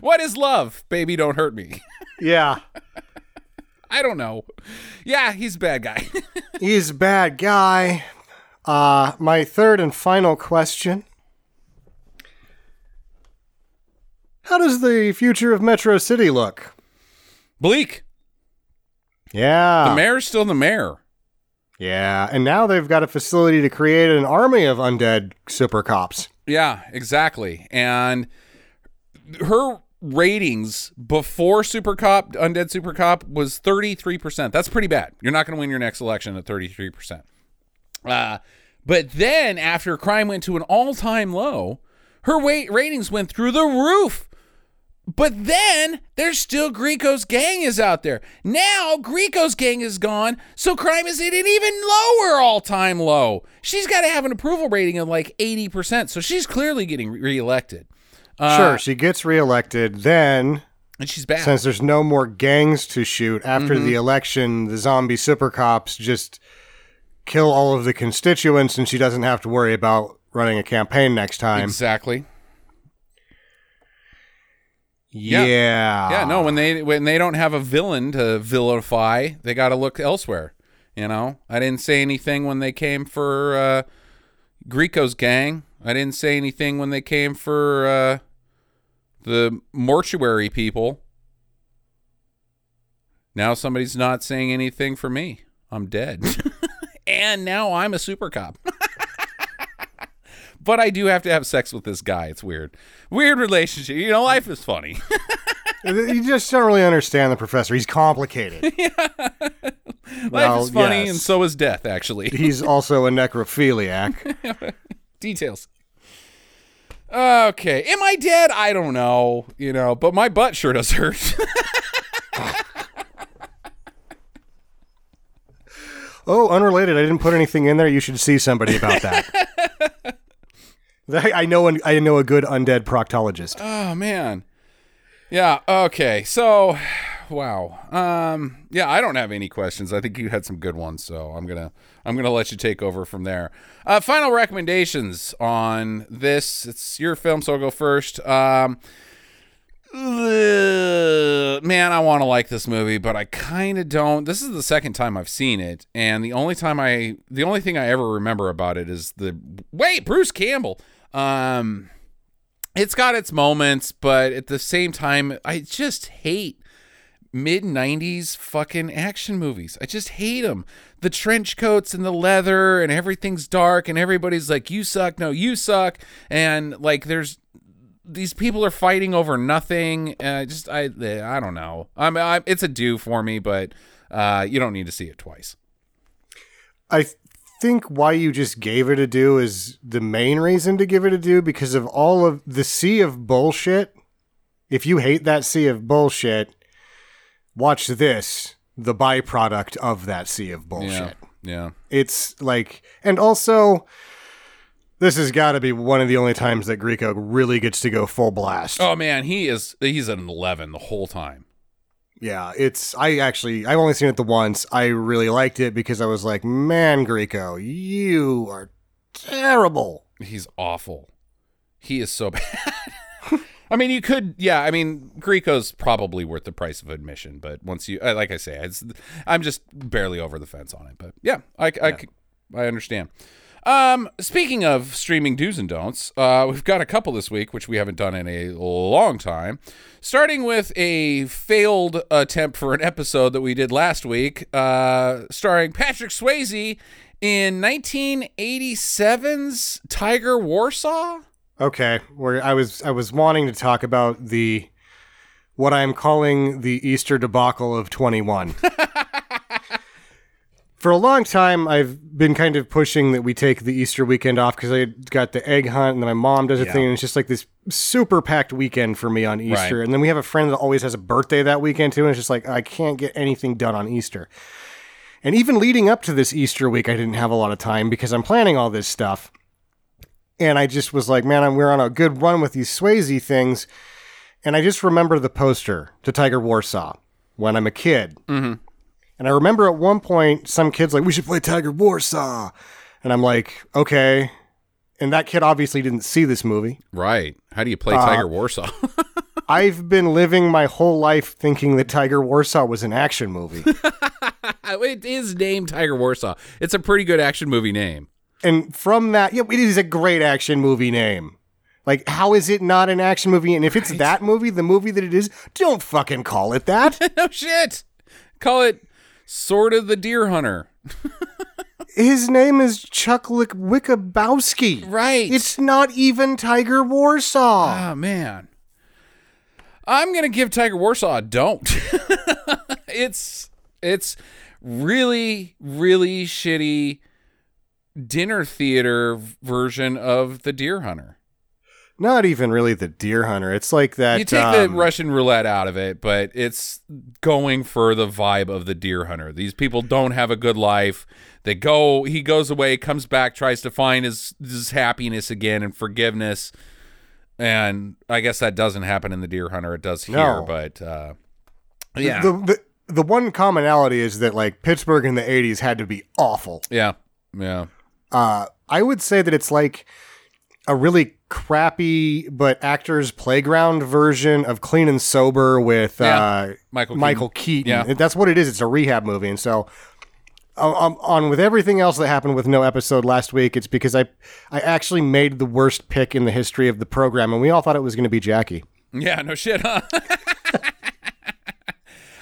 What is love? Baby, don't hurt me. Yeah. I don't know. Yeah, he's a bad guy. He's a bad guy. Uh, my third and final question. How does the future of Metro City look? Bleak. Yeah. The mayor's still the mayor. Yeah, and now they've got a facility to create an army of undead super cops. Yeah, exactly. And her ratings before Super Cop, Undead Super Cop, was thirty-three percent. That's pretty bad. You're not going to win your next election at thirty-three percent. Uh, but then after crime went to an all-time low, her weight ratings went through the roof. But then there's still Grieco's gang is out there. Now Grieco's gang is gone, so crime is at an even lower all-time low. She's got to have an approval rating of like eighty percent, so she's clearly getting reelected. Uh, sure, she gets reelected. Then, and she's back. Since there's no more gangs to shoot after mm-hmm. the election, the zombie super cops just kill all of the constituents, and she doesn't have to worry about running a campaign next time. Exactly. Yeah. Yeah. Yeah, no, when they when they don't have a villain to vilify, they got to look elsewhere, you know? I didn't say anything when they came for uh, Grieco's gang. I didn't say anything when they came for uh, the mortuary people. Now somebody's not saying anything for me. I'm dead. And now I'm a super cop. But I do have to have sex with this guy. It's weird. Weird relationship. You know, life is funny. You just don't really understand the professor. He's complicated. Yeah. Life well, is funny, yes. And so is death, actually. He's also a necrophiliac. Details. Okay. Am I dead? I don't know. You know, but my butt sure does hurt. Oh, unrelated. I didn't put anything in there. You should see somebody about that. I know an, I know a good undead proctologist. Oh, man. Yeah, okay. So, wow. Um, yeah, I don't have any questions. I think you had some good ones, so I'm going to I'm going to let you take over from there. Uh, final recommendations on this. It's your film, so I'll go first. Um, ugh, man, I want to like this movie, but I kind of don't. This is the second time I've seen it, and the only time I the only thing I ever remember about it is the wait, Bruce Campbell. Um, it's got its moments, but at the same time, I just hate mid nineties fucking action movies. I just hate them. The trench coats and the leather and everything's dark and everybody's like, you suck. No, you suck. And like, there's these people are fighting over nothing. Uh, just, I, I don't know. I'm, I'm, it's a do for me, but uh, you don't need to see it twice. I th- think why you just gave it a do is the main reason to give it a do, because of all of the sea of bullshit. If you hate that sea of bullshit, watch this, the byproduct of that sea of bullshit. Yeah, yeah. It's like, and also this has got to be one of the only times that Grieco really gets to go full blast. Oh man, he is he's an eleven the whole time. Yeah, it's, I actually, I've only seen it the once. I really liked it because I was like, man, Grieco, you are terrible. He's awful. He is so bad. I mean, you could, yeah, I mean, Grieco's probably worth the price of admission, but once you, like I say, it's, I'm just barely over the fence on it, but yeah, I, I, yeah. I, I understand. Um, speaking of streaming do's and don'ts, uh, we've got a couple this week, which we haven't done in a long time, starting with a failed attempt for an episode that we did last week, uh, starring Patrick Swayze in nineteen eighty-seven's Tiger Warsaw. Okay, where I was, I was wanting to talk about the, what I'm calling the Easter debacle of twenty-one. For a long time, I've been kind of pushing that we take the Easter weekend off because I got the egg hunt and then my mom does a yeah. thing. And it's just like this super packed weekend for me on Easter. Right. And then we have a friend that always has a birthday that weekend too. And it's just like, I can't get anything done on Easter. And even leading up to this Easter week, I didn't have a lot of time because I'm planning all this stuff. And I just was like, man, I'm, we're on a good run with these Swayze things. And I just remember the poster to Tiger Warsaw when I'm a kid. Mm-hmm. And I remember at one point, some kid's like, we should play Tiger Warsaw. And I'm like, okay. And that kid obviously didn't see this movie. Right. How do you play uh, Tiger Warsaw? I've been living my whole life thinking that Tiger Warsaw was an action movie. It is named Tiger Warsaw. It's a pretty good action movie name. And from that, yeah, it is a great action movie name. Like, how is it not an action movie? And if it's right. that movie, the movie that it is, don't fucking call it that. No shit. Call it Sort of the Deer Hunter. His name is Chuck Wickabowski. Right. It's not even Tiger Warsaw. Oh, man. I'm going to give Tiger Warsaw a don't. It's it's really, really shitty dinner theater version of The Deer Hunter. Not even really The Deer Hunter. It's like that. You take um, the Russian roulette out of it, but it's going for the vibe of The Deer Hunter. These people don't have a good life. They go, he goes away, comes back, tries to find his, his happiness again and forgiveness. And I guess that doesn't happen in The Deer Hunter. It does here, no. but uh, yeah. The, the the one commonality is that like Pittsburgh in the eighties had to be awful. Yeah, yeah. Uh, I would say that it's like a really crappy but actor's playground version of Clean and Sober with yeah. uh, Michael Keaton. Michael Keaton. Yeah. That's what it is. It's a rehab movie. And so um, on with everything else that happened with no episode last week, it's because I, I actually made the worst pick in the history of the program, and we all thought it was going to be Jackie. Yeah, no shit, huh?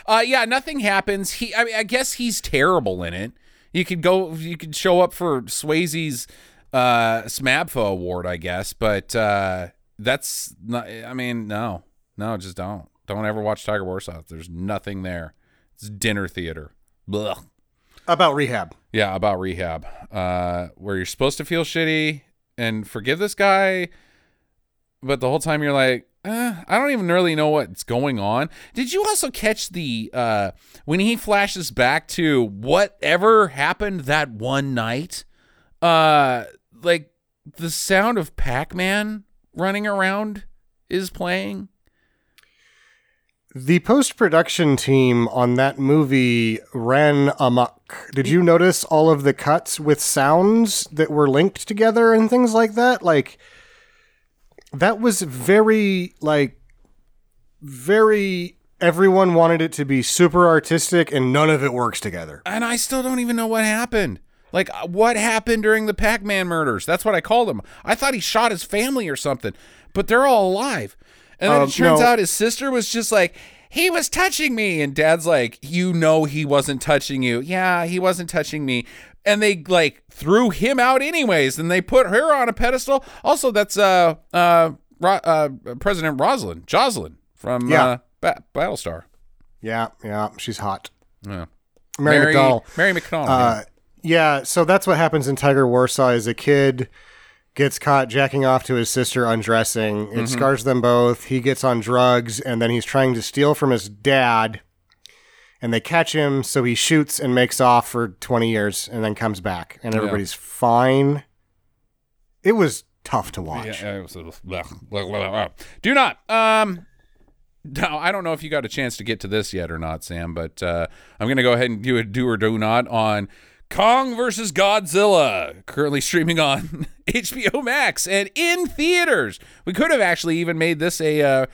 uh, yeah, nothing happens. He, I mean, I guess he's terrible in it. You could go, you could show up for Swayze's uh SMABFA award, I guess, but uh that's not, I mean, no no just don't don't ever watch Tiger Warsaw. There's nothing there. It's dinner theater. Blech. About rehab. Yeah, about rehab, uh where you're supposed to feel shitty and forgive this guy, but the whole time you're like, eh, I don't even really know what's going on. Did you also catch the uh when he flashes back to whatever happened that one night, uh like the sound of Pac-Man running around is playing? The post-production team on that movie ran amok. Did you notice all of the cuts with sounds that were linked together and things like that? Like, that was very, like, very... Everyone wanted it to be super artistic, and none of it works together. And I still don't even know what happened. Like, what happened during the Pac-Man murders? That's what I called him. I thought he shot his family or something, but they're all alive. And then um, it turns no. out his sister was just like, he was touching me. And dad's like, you know he wasn't touching you. Yeah, he wasn't touching me. And they, like, threw him out anyways, and they put her on a pedestal. Also, that's uh, uh, Ro- uh, President Rosalind, Jocelyn from yeah. uh, ba- Battlestar. Yeah, yeah, she's hot. Yeah. Mary, Mary McDonnell. Mary McDonnell, uh, yeah. Yeah, so that's what happens in Tiger Warsaw is a kid gets caught jacking off to his sister undressing. It mm-hmm. scars them both. He gets on drugs, and then he's trying to steal from his dad, and they catch him, so he shoots and makes off for twenty years and then comes back, and everybody's yeah. fine. It was tough to watch. Yeah, was, blah, blah, blah, blah. Do not... Um... Now, I don't know if you got a chance to get to this yet or not, Sam, but uh, I'm going to go ahead and do a do or do not on... Kong versus Godzilla, currently streaming on H B O Max and in theaters. We could have actually even made this a uh,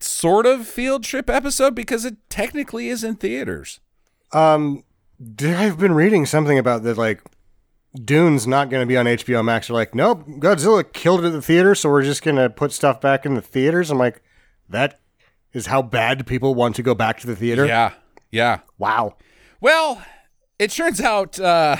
sort of field trip episode because it technically is in theaters. Um, I've been reading something about that, like, Dune's not going to be on H B O Max. They're like, nope, Godzilla killed it at the theater, so we're just going to put stuff back in the theaters. I'm like, that is how bad people want to go back to the theater? Yeah, yeah. Wow. Well... It turns out, uh,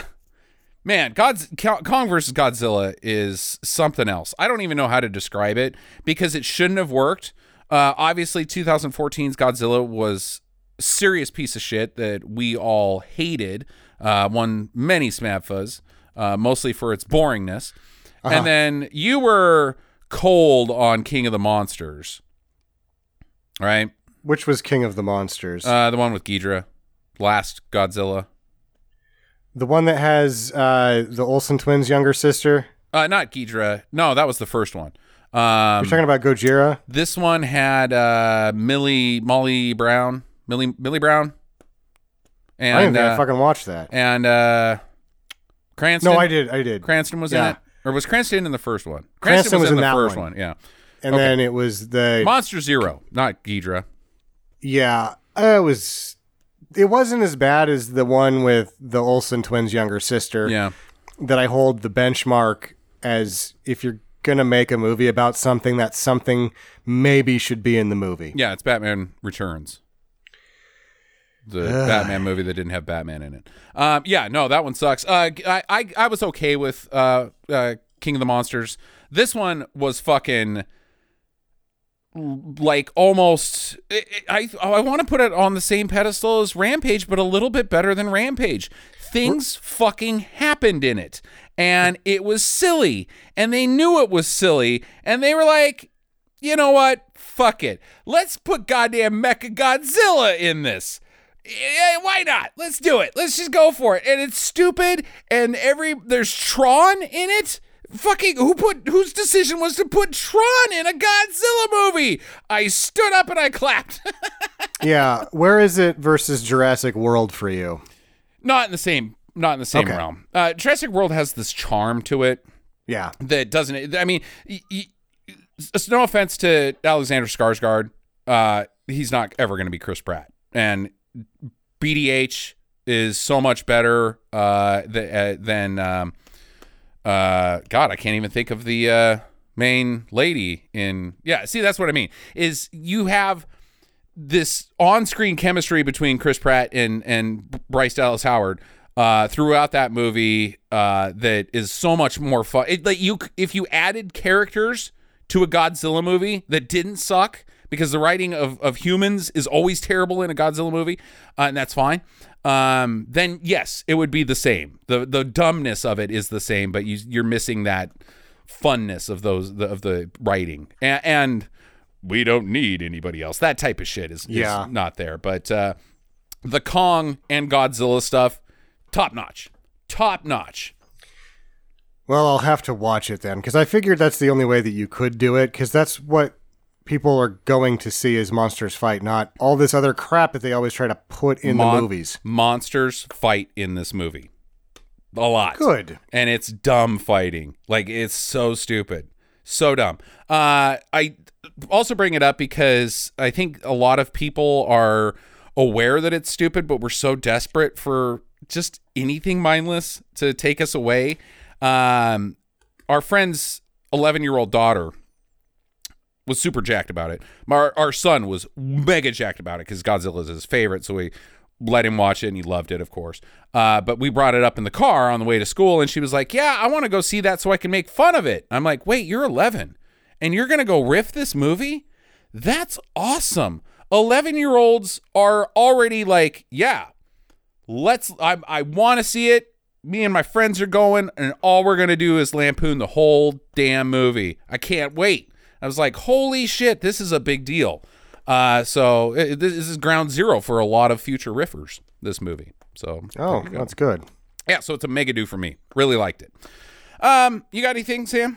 man, God's, Kong versus Godzilla is something else. I don't even know how to describe it because it shouldn't have worked. Uh, obviously, twenty fourteen's Godzilla was a serious piece of shit that we all hated. Uh, won many SMABFAs, uh, mostly for its boringness. Uh-huh. And then you were cold on King of the Monsters, right? Which was King of the Monsters? Uh, the one with Ghidorah, last Godzilla. The one that has uh, the Olsen twins' younger sister? Uh, not Ghidorah. No, that was the first one. Um, You're talking about Gojira? This one had uh, Millie, Molly Brown. Millie, Millie Brown? And, I didn't think uh, I fucking watched that. And uh, Cranston? No, I did. I did. Cranston was yeah. in it? Or was Cranston in the first one? Cranston, Cranston was, was in, in the first one, one yeah. And okay. then it was the... Monster Zero, not Ghidorah. Yeah, it was... It wasn't as bad as the one with the Olsen twins' younger sister. Yeah, that I hold the benchmark as if you're going to make a movie about something, that something maybe should be in the movie. Yeah, it's Batman Returns. the Ugh. Batman movie that didn't have Batman in it. Um, yeah, no, that one sucks. Uh, I, I I was okay with uh, uh, King of the Monsters. This one was fucking like almost. It, it, I I want to put it on the same pedestal as Rampage, but a little bit better than Rampage. Things fucking happened in it, and it was silly, and they knew it was silly, and they were like, you know what? Fuck it. Let's put goddamn Mecha Godzilla in this. Yeah, why not? Let's do it. Let's just go for it. And it's stupid. And every there's Tron in it. Fucking who put whose decision was to put Tron in a Godzilla movie? I stood up and I clapped. Yeah, where is it versus Jurassic World for you? Not in the same. Not in the same okay. realm. Uh, Jurassic World has this charm to it. Yeah, that doesn't. I mean. Y- y- It's no offense to Alexander Skarsgård. Uh, he's not ever going to be Chris Pratt. And B D H is so much better uh, th- uh, than... Um, uh, God, I can't even think of the uh, main lady in... Yeah, see, that's what I mean. Is you have this on-screen chemistry between Chris Pratt and, and Bryce Dallas Howard uh, throughout that movie uh, that is so much more fun. It, like you, if you added characters... to a Godzilla movie that didn't suck, because the writing of, of humans is always terrible in a Godzilla movie, uh, and that's fine, um, then yes, it would be the same. The the dumbness of it is the same, but you, you're missing that funness of those the, of the writing. And, and we don't need anybody else. That type of shit is, yeah. is not there. But uh, the Kong and Godzilla stuff, top-notch. Top-notch. Well, I'll have to watch it then, because I figured that's the only way that you could do it, because that's what people are going to see is monsters fight, not all this other crap that they always try to put in Mon- the movies. Monsters fight in this movie. A lot. Good. And it's dumb fighting. Like, it's so stupid. So dumb. Uh, I also bring it up because I think a lot of people are aware that it's stupid, but we're so desperate for just anything mindless to take us away. Um, our friend's eleven-year-old daughter was super jacked about it. Our, our son was mega jacked about it because Godzilla is his favorite, so we let him watch it, and he loved it, of course. Uh, but we brought it up in the car on the way to school, and she was like, yeah, I want to go see that so I can make fun of it. I'm like, wait, you're eleven, and you're going to go riff this movie? That's awesome. eleven-year-olds are already like, yeah, let's. I, I want to see it. Me and my friends are going, and all we're going to do is lampoon the whole damn movie. I can't wait. I was like, holy shit, this is a big deal. Uh, so it, this is ground zero for a lot of future riffers, this movie. So Oh, go. That's good. Yeah, so it's a mega do for me. Really liked it. Um, you got anything, Sam?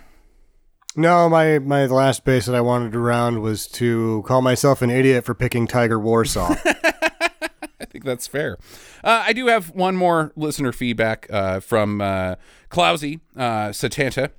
No, my, my last base that I wanted to round was to call myself an idiot for picking Tiger Warsaw. I think that's fair. Uh, I do have one more listener feedback uh, from uh, Klausy uh, Satanta,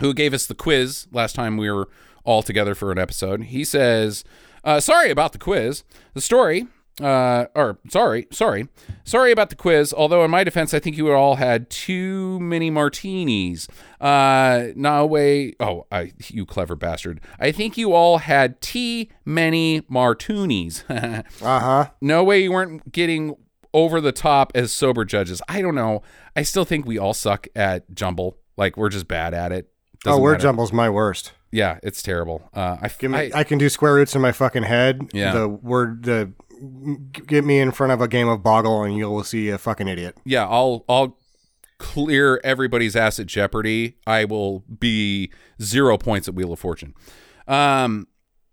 who gave us the quiz last time we were all together for an episode. He says, uh, sorry about the quiz. The story, uh, or sorry, sorry, sorry about the quiz. Although in my defense, I think you all had too many martinis. Uh, no way. Oh, I, you clever bastard. I think you all had tea many martoonies. Uh-huh. No way you weren't getting over the top as sober judges. I don't know. I still think we all suck at jumble. Like, we're just bad at it. Doesn't oh, word matter. Jumble's my worst. Yeah, it's terrible. Uh, I, give me, I, I can do square roots in my fucking head. Yeah. The word, the get me in front of a game of Boggle and you'll see a fucking idiot. Yeah, I'll, I'll clear everybody's ass at Jeopardy. I will be zero points at Wheel of Fortune. Um,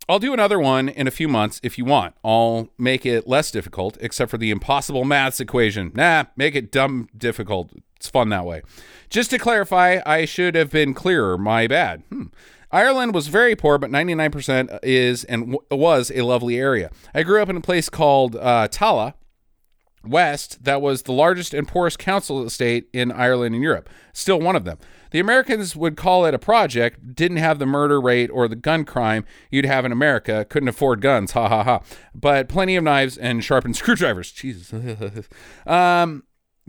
I'll do another one in a few months if you want. I'll make it less difficult, except for the impossible maths equation. Nah, make it dumb difficult. It's fun that way. Just to clarify, I should have been clearer. My bad. Hmm. Ireland was very poor, but ninety-nine percent is and w- was a lovely area. I grew up in a place called uh, Tala West that was the largest and poorest council estate in Ireland and Europe. Still one of them. The Americans would call it a project, didn't have the murder rate or the gun crime you'd have in America, couldn't afford guns, ha ha ha, but plenty of knives and sharpened screwdrivers. Jesus. um,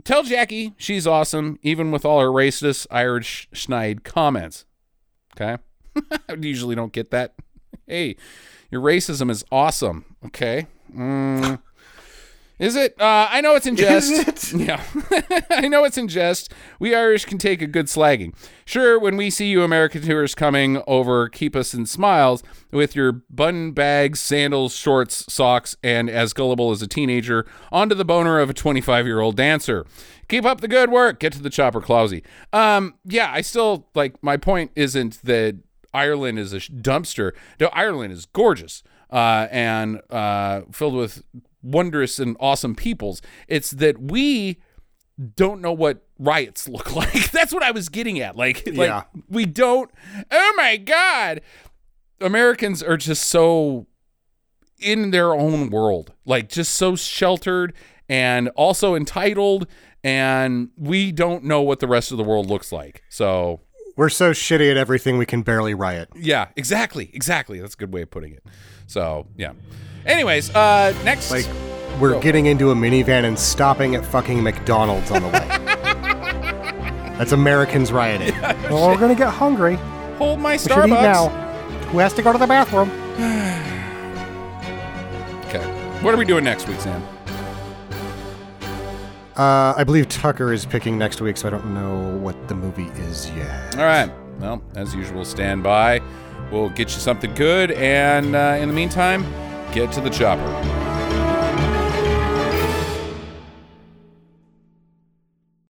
tell Jackie she's awesome, even with all her racist Irish schneid comments. Okay? I usually don't get that. Hey, your racism is awesome. Okay? Mm. Is it? Uh, I know it's in jest. Is it? Yeah. I know it's in jest. We Irish can take a good slagging. Sure, when we see you American tourists coming over, keep us in smiles with your bun bags, sandals, shorts, socks, and as gullible as a teenager, onto the boner of a twenty-five-year-old dancer. Keep up the good work. Get to the chopper, Clausy. Um, yeah, I still, like, my point isn't that Ireland is a dumpster. No, Ireland is gorgeous uh, and uh, filled with wondrous and awesome peoples. It's that we don't know what riots look like. That's what I was getting at. Like, like yeah. we don't. Oh my God. Americans are just so in their own world, like just so sheltered and also entitled. And we don't know what the rest of the world looks like. So we're so shitty at everything we can barely riot. Yeah, exactly. Exactly. That's a good way of putting it. So, yeah. Anyways, uh, next. Like, we're oh. getting into a minivan and stopping at fucking McDonald's on the way. That's Americans rioting. Yeah, well, shit. We're going to get hungry. Hold my we Starbucks. Should eat now. Who has to go to the bathroom? Okay. What are we doing next week, Sam? Uh, I believe Tucker is picking next week, so I don't know what the movie is yet. All right. Well, as usual, stand by. We'll get you something good, and uh, in the meantime, get to the chopper.